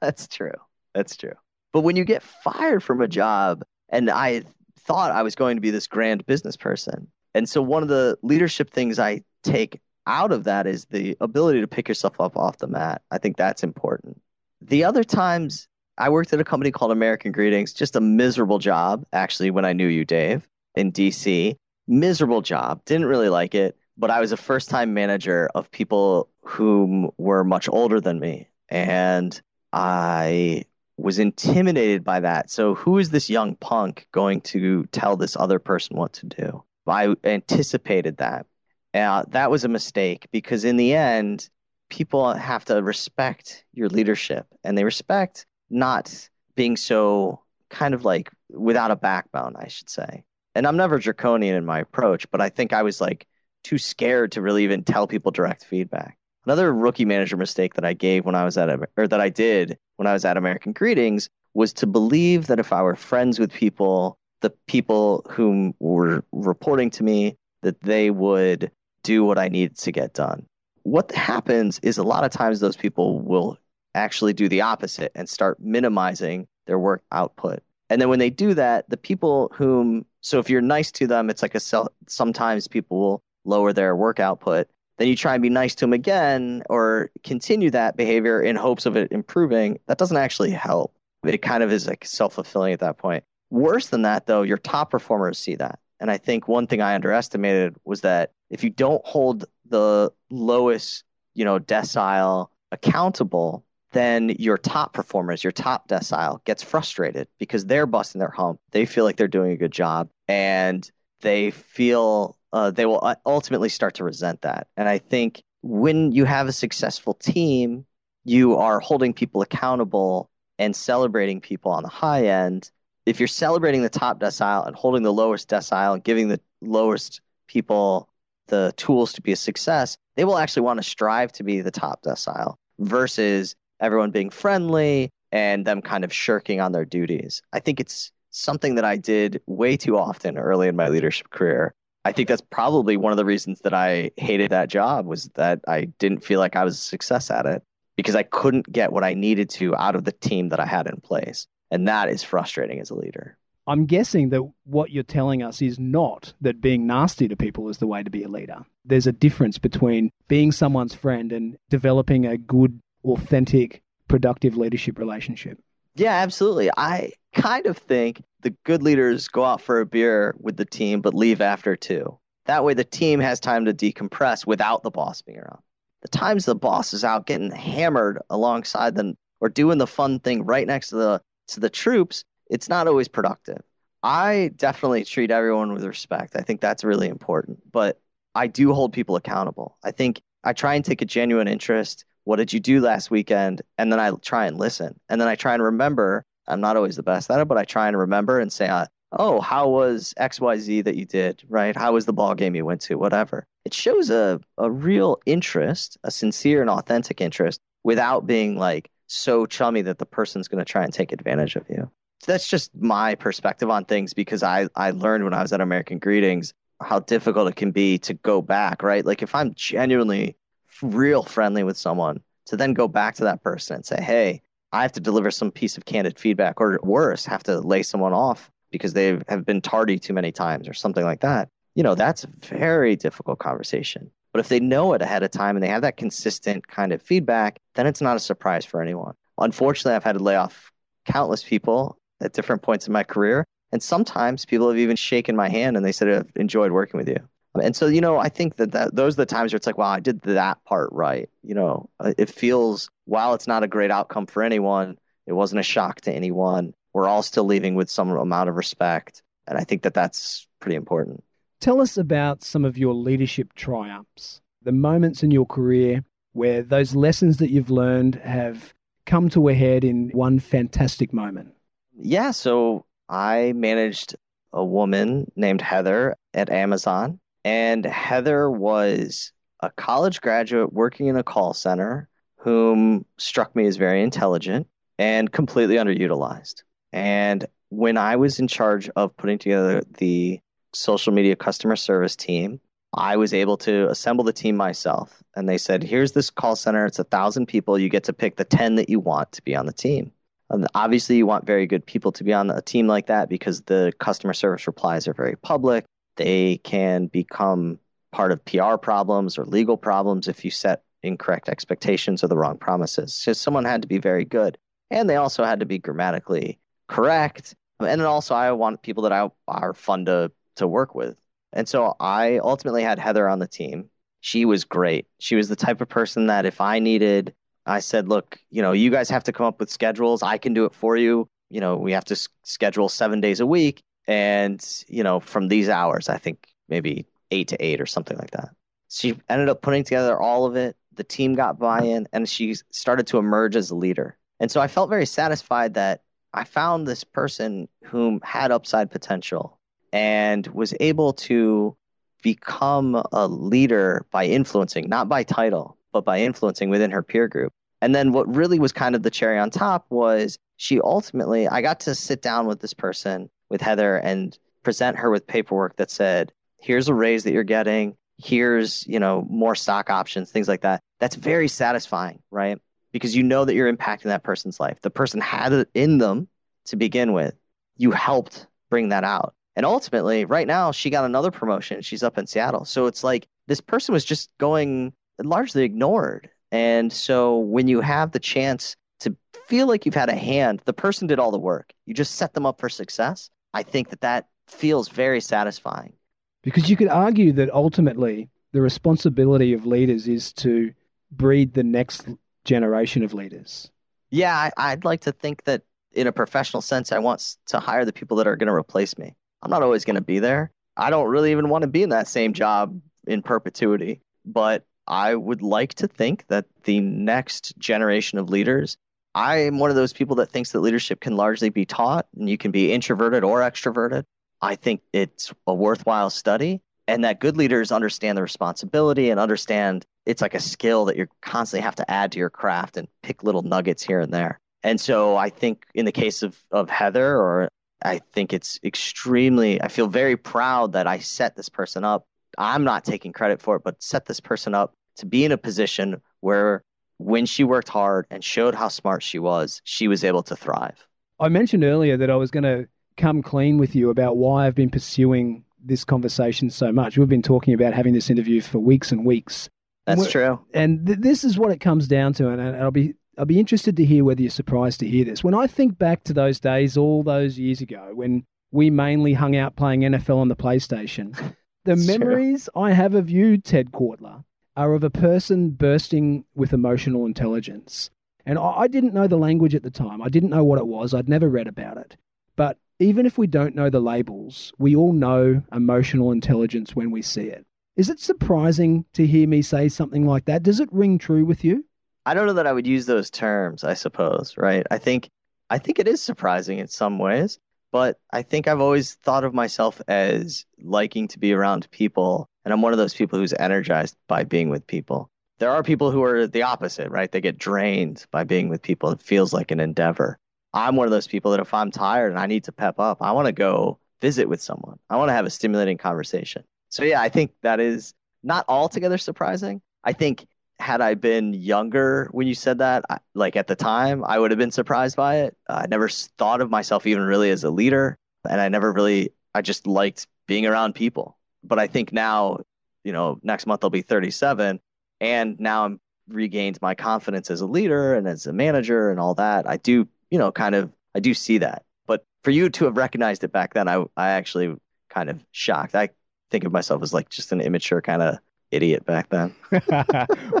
That's true. That's true. But when you get fired from a job, and I thought I was going to be this grand business person. And so one of the leadership things I take out of that is the ability to pick yourself up off the mat. I think that's important. The other times, I worked at a company called American Greetings, just a miserable job, actually, when I knew you, Dave, in D C. Miserable job. Didn't really like it, but I was a first-time manager of people whom were much older than me, and I was intimidated by that. So who is this young punk going to tell this other person what to do? I anticipated that. Uh, that was a mistake because in the end, people have to respect your leadership, and they respect not being so kind of like without a backbone, I should say. And I'm never draconian in my approach, but I think I was like too scared to really even tell people direct feedback. Another rookie manager mistake that I gave when I was at, or that I did when I was at American Greetings was to believe that if I were friends with people, the people whom were reporting to me, that they would do what I needed to get done. What happens is a lot of times those people will actually do the opposite and start minimizing their work output. And then when they do that, the people whom, so if you're nice to them, it's like a self, sometimes people will lower their work output. Then you try and be nice to them again or continue that behavior in hopes of it improving. That doesn't actually help. It kind of is like self-fulfilling at that point. Worse than that, though, your top performers see that. And I think one thing I underestimated was that if you don't hold the lowest, you know, decile accountable, then your top performers, your top decile gets frustrated because they're busting their hump. They feel like they're doing a good job and they feel uh, they will ultimately start to resent that. And I think when you have a successful team, you are holding people accountable and celebrating people on the high end. If you're celebrating the top decile and holding the lowest decile and giving the lowest people the tools to be a success, they will actually want to strive to be the top decile versus everyone being friendly and them kind of shirking on their duties. I think it's something that I did way too often early in my leadership career. I think that's probably one of the reasons that I hated that job, was that I didn't feel like I was a success at it because I couldn't get what I needed to out of the team that I had in place. And that is frustrating as a leader. I'm guessing that what you're telling us is not that being nasty to people is the way to be a leader. There's a difference between being someone's friend and developing a good, authentic, productive leadership relationship. Yeah, absolutely. I kind of think the good leaders go out for a beer with the team, but leave after too. That way the team has time to decompress without the boss being around. The times the boss is out getting hammered alongside them or doing the fun thing right next to the to the troops, it's not always productive. I definitely treat everyone with respect. I think that's really important. But I do hold people accountable. I think I try and take a genuine interest. What did you do last weekend? And then I try and listen. And then I try and remember. I'm not always the best at it, but I try and remember and say, oh, how was X Y Z that you did, right? How was the ball game you went to, whatever. It shows a, a real interest, a sincere and authentic interest, without being like, so chummy that the person's going to try and take advantage of you. So that's just my perspective on things, because I, I learned when I was at American Greetings how difficult it can be to go back, right? Like if I'm genuinely real friendly with someone, to then go back to that person and say, hey, I have to deliver some piece of candid feedback, or worse, have to lay someone off because they have been tardy too many times or something like that. You know, that's a very difficult conversation. But if they know it ahead of time and they have that consistent kind of feedback, then it's not a surprise for anyone. Unfortunately, I've had to lay off countless people at different points in my career. And sometimes people have even shaken my hand and they said, I've enjoyed working with you. And so, you know, I think that, that those are the times where it's like, wow, I did that part right. You know, it feels, while it's not a great outcome for anyone, it wasn't a shock to anyone. We're all still leaving with some amount of respect. And I think that that's pretty important. Tell us about some of your leadership triumphs, the moments in your career where those lessons that you've learned have come to a head in one fantastic moment. Yeah, so I managed a woman named Heather at Amazon, and Heather was a college graduate working in a call center whom struck me as very intelligent and completely underutilized. And when I was in charge of putting together the social media customer service team, I was able to assemble the team myself. And they said, here's this call center. It's a thousand people. You get to pick the ten that you want to be on the team. And obviously, you want very good people to be on a team like that because the customer service replies are very public. They can become part of P R problems or legal problems if you set incorrect expectations or the wrong promises. So someone had to be very good. And they also had to be grammatically correct. And then also, I want people that I are fun to to work with. And so I ultimately had Heather on the team. She was great. She was the type of person that if I needed, I said, look, you know, you guys have to come up with schedules. I can do it for you. You know, we have to s- schedule seven days a week. And, you know, from these hours, I think maybe eight to eight or something like that. She ended up putting together all of it. The team got buy-in and she started to emerge as a leader. And so I felt very satisfied that I found this person whom had upside potential and was able to become a leader by influencing, not by title, but by influencing within her peer group. And then what really was kind of the cherry on top was she ultimately, I got to sit down with this person, with Heather, and present her with paperwork that said, here's a raise that you're getting, here's, you know, more stock options, things like that. That's very satisfying, right? Because you know that you're impacting that person's life. The person had it in them to begin with. You helped bring that out. And ultimately, right now, she got another promotion. She's up in Seattle. So it's like this person was just going largely ignored. And so when you have the chance to feel like you've had a hand, the person did all the work. You just set them up for success. I think that that feels very satisfying. Because you could argue that ultimately the responsibility of leaders is to breed the next generation of leaders. Yeah, I, I'd like to think that in a professional sense, I want to hire the people that are going to replace me. I'm not always going to be there. I don't really even want to be in that same job in perpetuity, but I would like to think that the next generation of leaders, I am one of those people that thinks that leadership can largely be taught, and you can be introverted or extroverted. I think it's a worthwhile study, and that good leaders understand the responsibility and understand it's like a skill that you constantly have to add to your craft and pick little nuggets here and there. And so I think in the case of, of Heather, or I think it's extremely, I feel very proud that I set this person up. I'm not taking credit for it, but set this person up to be in a position where when she worked hard and showed how smart she was, she was able to thrive. I mentioned earlier that I was going to come clean with you about why I've been pursuing this conversation so much. We've been talking about having this interview for weeks and weeks. That's true. And th- this is what it comes down to. And, and I'll be I'll be interested to hear whether you're surprised to hear this. When I think back to those days, all those years ago, when we mainly hung out playing N F L on the PlayStation, the memories true. I have of you, Ted Kortler, are of a person bursting with emotional intelligence. And I, I didn't know the language at the time. I didn't know what it was. I'd never read about it. But even if we don't know the labels, we all know emotional intelligence when we see it. Is it surprising to hear me say something like that? Does it ring true with you? I don't know that I would use those terms, I suppose, right? I think I think it is surprising in some ways, but I think I've always thought of myself as liking to be around people, and I'm one of those people who's energized by being with people. There are people who are the opposite, right? They get drained by being with people. It feels like an endeavor. I'm one of those people that if I'm tired and I need to pep up, I want to go visit with someone. I want to have a stimulating conversation. So yeah, I think that is not altogether surprising. I think had I been younger when you said that, I, like at the time, I would have been surprised by it. Uh, I never thought of myself even really as a leader. And I never really, I just liked being around people. But I think now, you know, next month I'll be thirty-seven. And now I'm regained my confidence as a leader and as a manager and all that. I do, you know, kind of, I do see that. But for you to have recognized it back then, I, I actually kind of shocked. I think of myself as like just an immature kind of idiot back then. Well,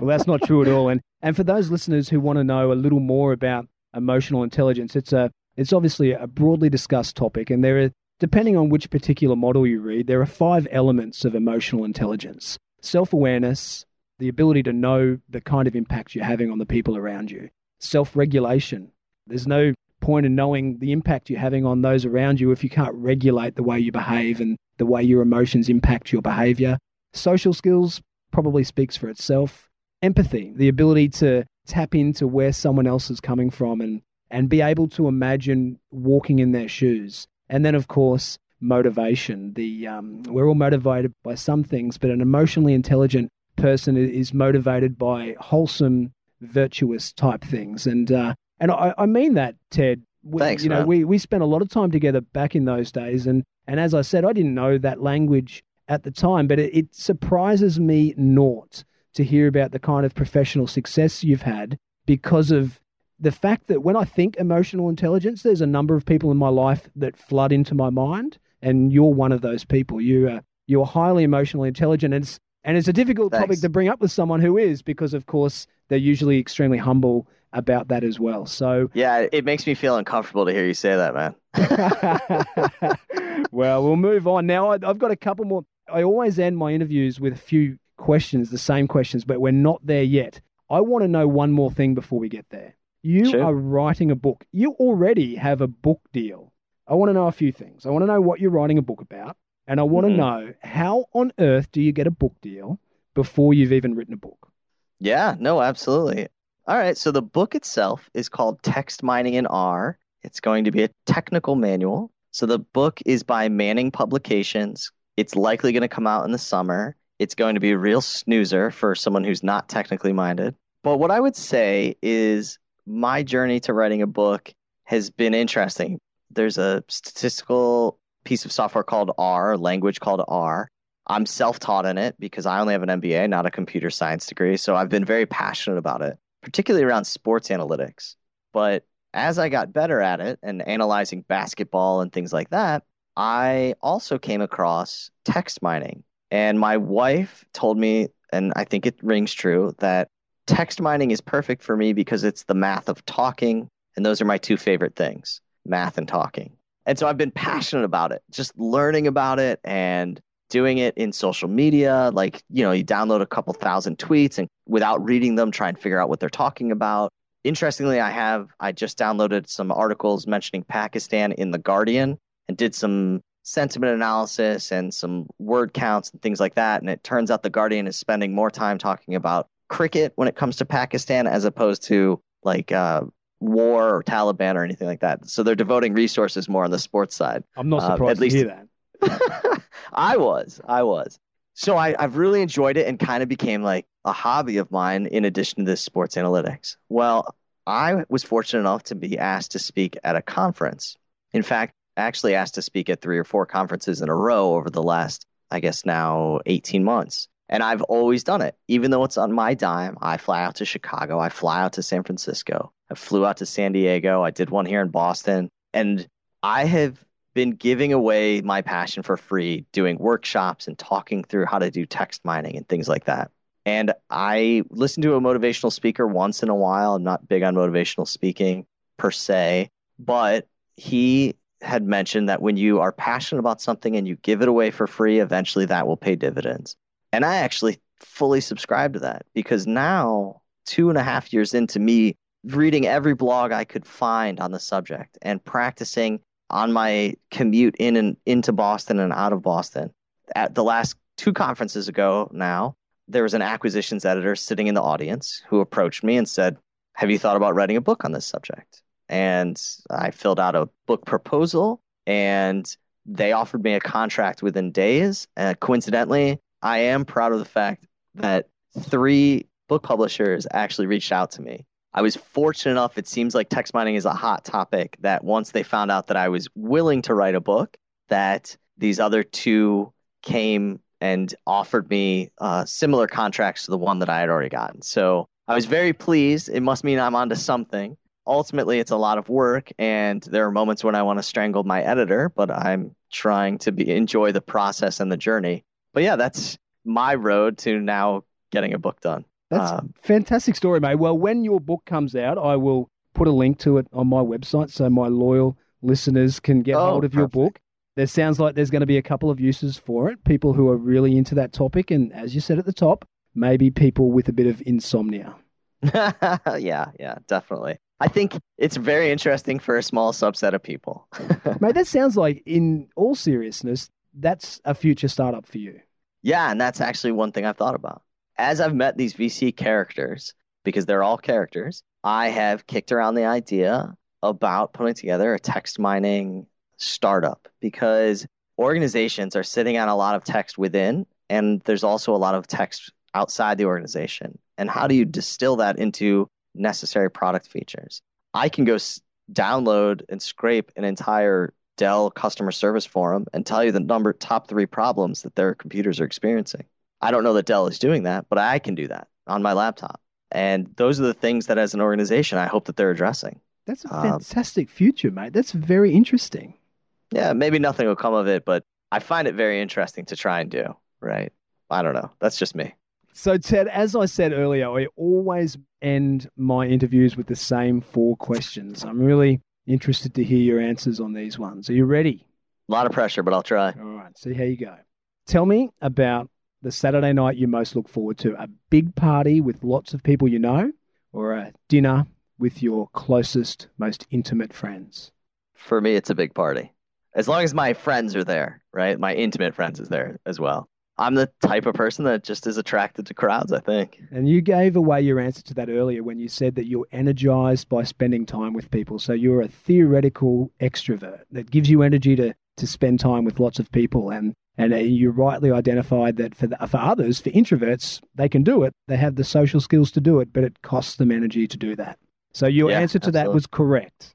that's not true at all. And and for those listeners who want to know a little more about emotional intelligence, it's a it's obviously a broadly discussed topic. And there are, depending on which particular model you read, there are five elements of emotional intelligence: self-awareness, the ability to know the kind of impact you're having on the people around you; self-regulation. There's no point in knowing the impact you're having on those around you if you can't regulate the way you behave and the way your emotions impact your behavior. Social skills probably speaks for itself. Empathy, the ability to tap into where someone else is coming from and, and be able to imagine walking in their shoes. And then, of course, motivation. The um, we're all motivated by some things, but an emotionally intelligent person is motivated by wholesome, virtuous type things. And uh, and I, I mean that, Ted. We, Thanks, you know, man. We, we spent a lot of time together back in those days. And, and as I said, I didn't know that language at the time, but it, it surprises me naught to hear about the kind of professional success you've had because of the fact that when I think emotional intelligence, there's a number of people in my life that flood into my mind, and you're one of those people. You are, you're highly emotionally intelligent, and it's, and it's a difficult Thanks. topic to bring up with someone who is, because, of course, they're usually extremely humble about that as well. So yeah, it makes me feel uncomfortable to hear you say that, man. Well, we'll move on. Now, I've got a couple more. I always end my interviews with a few questions, the same questions, but we're not there yet. I want to know one more thing before we get there. You sure. are writing a book. You already have a book deal. I want to know a few things. I want to know what you're writing a book about, and I want mm-hmm. to know how on earth do you get a book deal before you've even written a book? Yeah, no, absolutely. All right, so the book itself is called Text Mining in R. It's going to be a technical manual. So the book is by Manning Publications. It's likely going to come out in the summer. It's going to be a real snoozer for someone who's not technically minded. But what I would say is my journey to writing a book has been interesting. There's a statistical piece of software called R, a language called R. I'm self-taught in it because I only have an M B A, not a computer science degree. So I've been very passionate about it, particularly around sports analytics. But as I got better at it and analyzing basketball and things like that, I also came across text mining. And my wife told me, and I think it rings true, that text mining is perfect for me because it's the math of talking. And those are my two favorite things, math and talking. And so I've been passionate about it, just learning about it and doing it in social media. Like, you know, you download a couple thousand tweets and without reading them, try and figure out what they're talking about. Interestingly, I have, I just downloaded some articles mentioning Pakistan in The Guardian and did some sentiment analysis and some word counts and things like that. And it turns out The Guardian is spending more time talking about cricket when it comes to Pakistan as opposed to like uh, war or Taliban or anything like that. So they're devoting resources more on the sports side. I'm not surprised uh, at least to hear that. I was, I was. So I, I've really enjoyed it and kind of became like a hobby of mine in addition to this sports analytics. Well, I was fortunate enough to be asked to speak at a conference. In fact, actually asked to speak at three or four conferences in a row over the last, I guess now eighteen months. And I've always done it. Even though it's on my dime, I fly out to Chicago. I fly out to San Francisco. I flew out to San Diego. I did one here in Boston. And I have been giving away my passion for free, doing workshops and talking through how to do text mining and things like that. And I listen to a motivational speaker once in a while. I'm not big on motivational speaking per se, but he had mentioned that when you are passionate about something and you give it away for free, eventually that will pay dividends. And I actually fully subscribe to that because now, two and a half years into me reading every blog I could find on the subject and practicing on my commute in and into Boston and out of Boston, at the last two conferences ago now, there was an acquisitions editor sitting in the audience who approached me and said, "Have you thought about writing a book on this subject?" And I filled out a book proposal and they offered me a contract within days. Uh, coincidentally, I am proud of the fact that three book publishers actually reached out to me. I was fortunate enough, it seems like text mining is a hot topic, that once they found out that I was willing to write a book, that these other two came and offered me uh, similar contracts to the one that I had already gotten. So I was very pleased. It must mean I'm onto something. Ultimately, it's a lot of work, and there are moments when I want to strangle my editor, but I'm trying to be, enjoy the process and the journey. But yeah, that's my road to now getting a book done. That's um, a fantastic story, mate. Well, when your book comes out, I will put a link to it on my website so my loyal listeners can get oh, hold of your perfect. book. There sounds like there's going to be a couple of uses for it, people who are really into that topic, and as you said at the top, maybe people with a bit of insomnia. yeah, yeah, definitely. I think it's very interesting for a small subset of people. Mate, that sounds like, in all seriousness, that's a future startup for you. Yeah, and that's actually one thing I've thought about. As I've met these V C characters, because they're all characters, I have kicked around the idea about putting together a text mining startup because organizations are sitting on a lot of text within, and there's also a lot of text outside the organization. And how do you distill that into necessary product features? I can go s- download and scrape an entire Dell customer service forum and tell you the number top three problems that their computers are experiencing. I don't know that Dell is doing that, but I can do that on my laptop. And those are the things that as an organization, I hope that they're addressing. That's a fantastic um, future, mate. That's very interesting. Yeah, maybe nothing will come of it, but I find it very interesting to try and do, right? I don't know. That's just me. So, Ted, as I said earlier, I always end my interviews with the same four questions. I'm really interested to hear your answers on these ones. Are you ready? A lot of pressure, but I'll try. All right. See how you go. Tell me about the Saturday night you most look forward to, a big party with lots of people you know, or a dinner with your closest, most intimate friends? For me, it's a big party. As long as my friends are there, right? My intimate friends is there as well. I'm the type of person that just is attracted to crowds, I think. And you gave away your answer to that earlier when you said that you're energized by spending time with people. So you're a theoretical extrovert that gives you energy to, to spend time with lots of people. And, and you rightly identified that for, the, for others, for introverts, they can do it. They have the social skills to do it, but it costs them energy to do that. So your yeah, answer to absolutely. that was correct.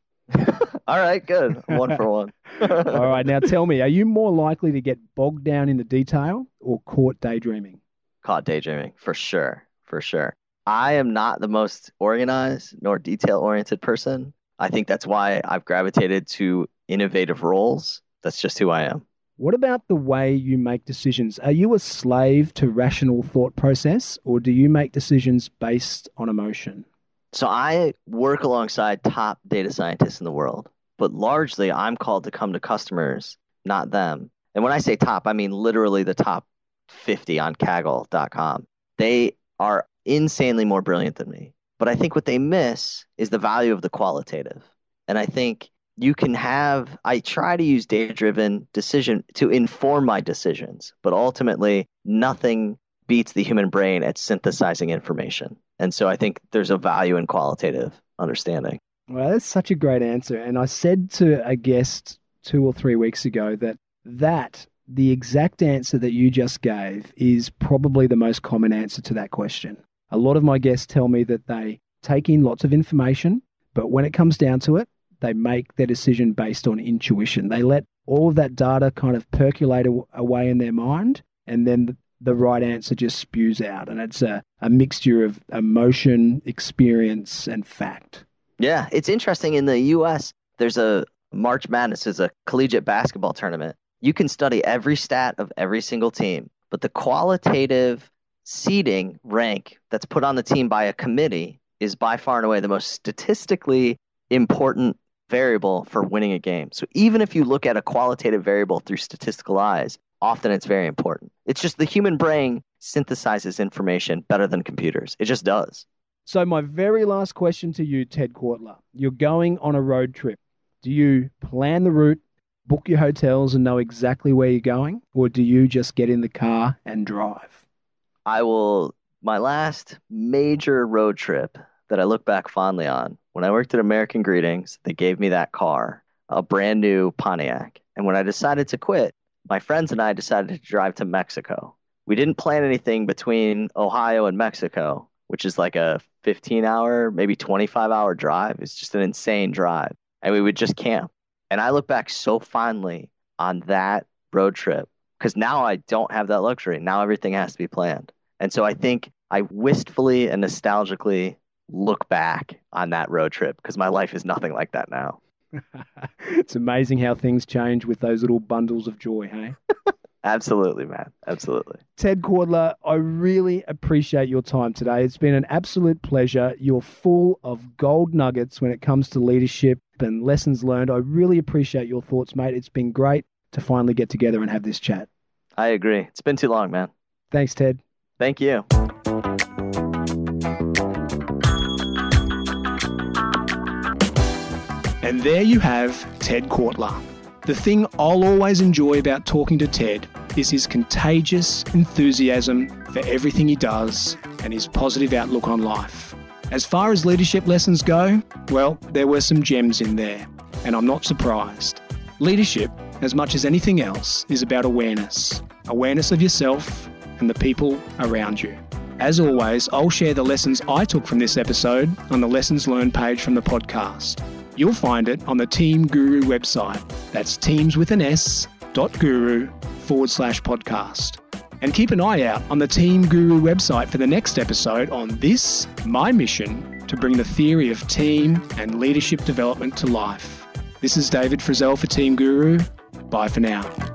All right, good. One for one. All right, now tell me, are you more likely to get bogged down in the detail or caught daydreaming? Caught daydreaming, for sure, for sure. I am not the most organized nor detail-oriented person. I think that's why I've gravitated to innovative roles That's just who I am. What about the way you make decisions? Are you a slave to rational thought process, or do you make decisions based on emotion? So I work alongside top data scientists in the world, but largely I'm called to come to customers, not them. And when I say top, I mean literally the top fifty on Kaggle dot com. They are insanely more brilliant than me. But I think what they miss is the value of the qualitative. And I think you can have, I try to use data-driven decision to inform my decisions, but ultimately nothing beats the human brain at synthesizing information. And so I think there's a value in qualitative understanding. Well, that's such a great answer. And I said to a guest two or three weeks ago that that the exact answer that you just gave is probably the most common answer to that question. A lot of my guests tell me that they take in lots of information, but when it comes down to it, they make their decision based on intuition. They let all of that data kind of percolate a- away in their mind, and then the, the right answer just spews out. And it's a, a mixture of emotion, experience, and fact. Yeah, it's interesting. In the U S, there's a March Madness is a collegiate basketball tournament. You can study every stat of every single team, but the qualitative seeding rank that's put on the team by a committee is by far and away the most statistically important variable for winning a game. So even if you look at a qualitative variable through statistical eyes, often it's very important. It's just the human brain synthesizes information better than computers. It just does. So my very last question to you, Ted Kortler, you're going on a road trip. Do you plan the route, book your hotels and know exactly where you're going? Or do you just get in the car and drive? I will, my last major road trip that I look back fondly on, when I worked at American Greetings, they gave me that car, a brand new Pontiac. And when I decided to quit, my friends and I decided to drive to Mexico. We didn't plan anything between Ohio and Mexico, which is like a fifteen hour, maybe twenty-five hour drive. It's just an insane drive. And we would just camp. And I look back so fondly on that road trip because now I don't have that luxury. Now everything has to be planned. And so I think I wistfully and nostalgically look back on that road trip because my life is nothing like that now. It's amazing how things change with those little bundles of joy, hey? Absolutely, man. Absolutely. Ted Kortler, I really appreciate your time today. It's been an absolute pleasure. You're full of gold nuggets when it comes to leadership and lessons learned. I really appreciate your thoughts, mate. It's been great to finally get together and have this chat. I agree. It's been too long, man. Thanks, Ted. Thank you. And there you have Ted Kortler. The thing I'll always enjoy about talking to Ted is his contagious enthusiasm for everything he does and his positive outlook on life. As far as leadership lessons go, well, there were some gems in there, and I'm not surprised. Leadership, as much as anything else, is about awareness. Awareness of yourself and the people around you. As always, I'll share the lessons I took from this episode on the Lessons Learned page from the podcast. You'll find it on the Team Guru website. That's teams with an S dot guru forward slash podcast. And keep an eye out on the Team Guru website for the next episode on this, my mission to bring the theory of team and leadership development to life. This is David Frizzell for Team Guru. Bye for now.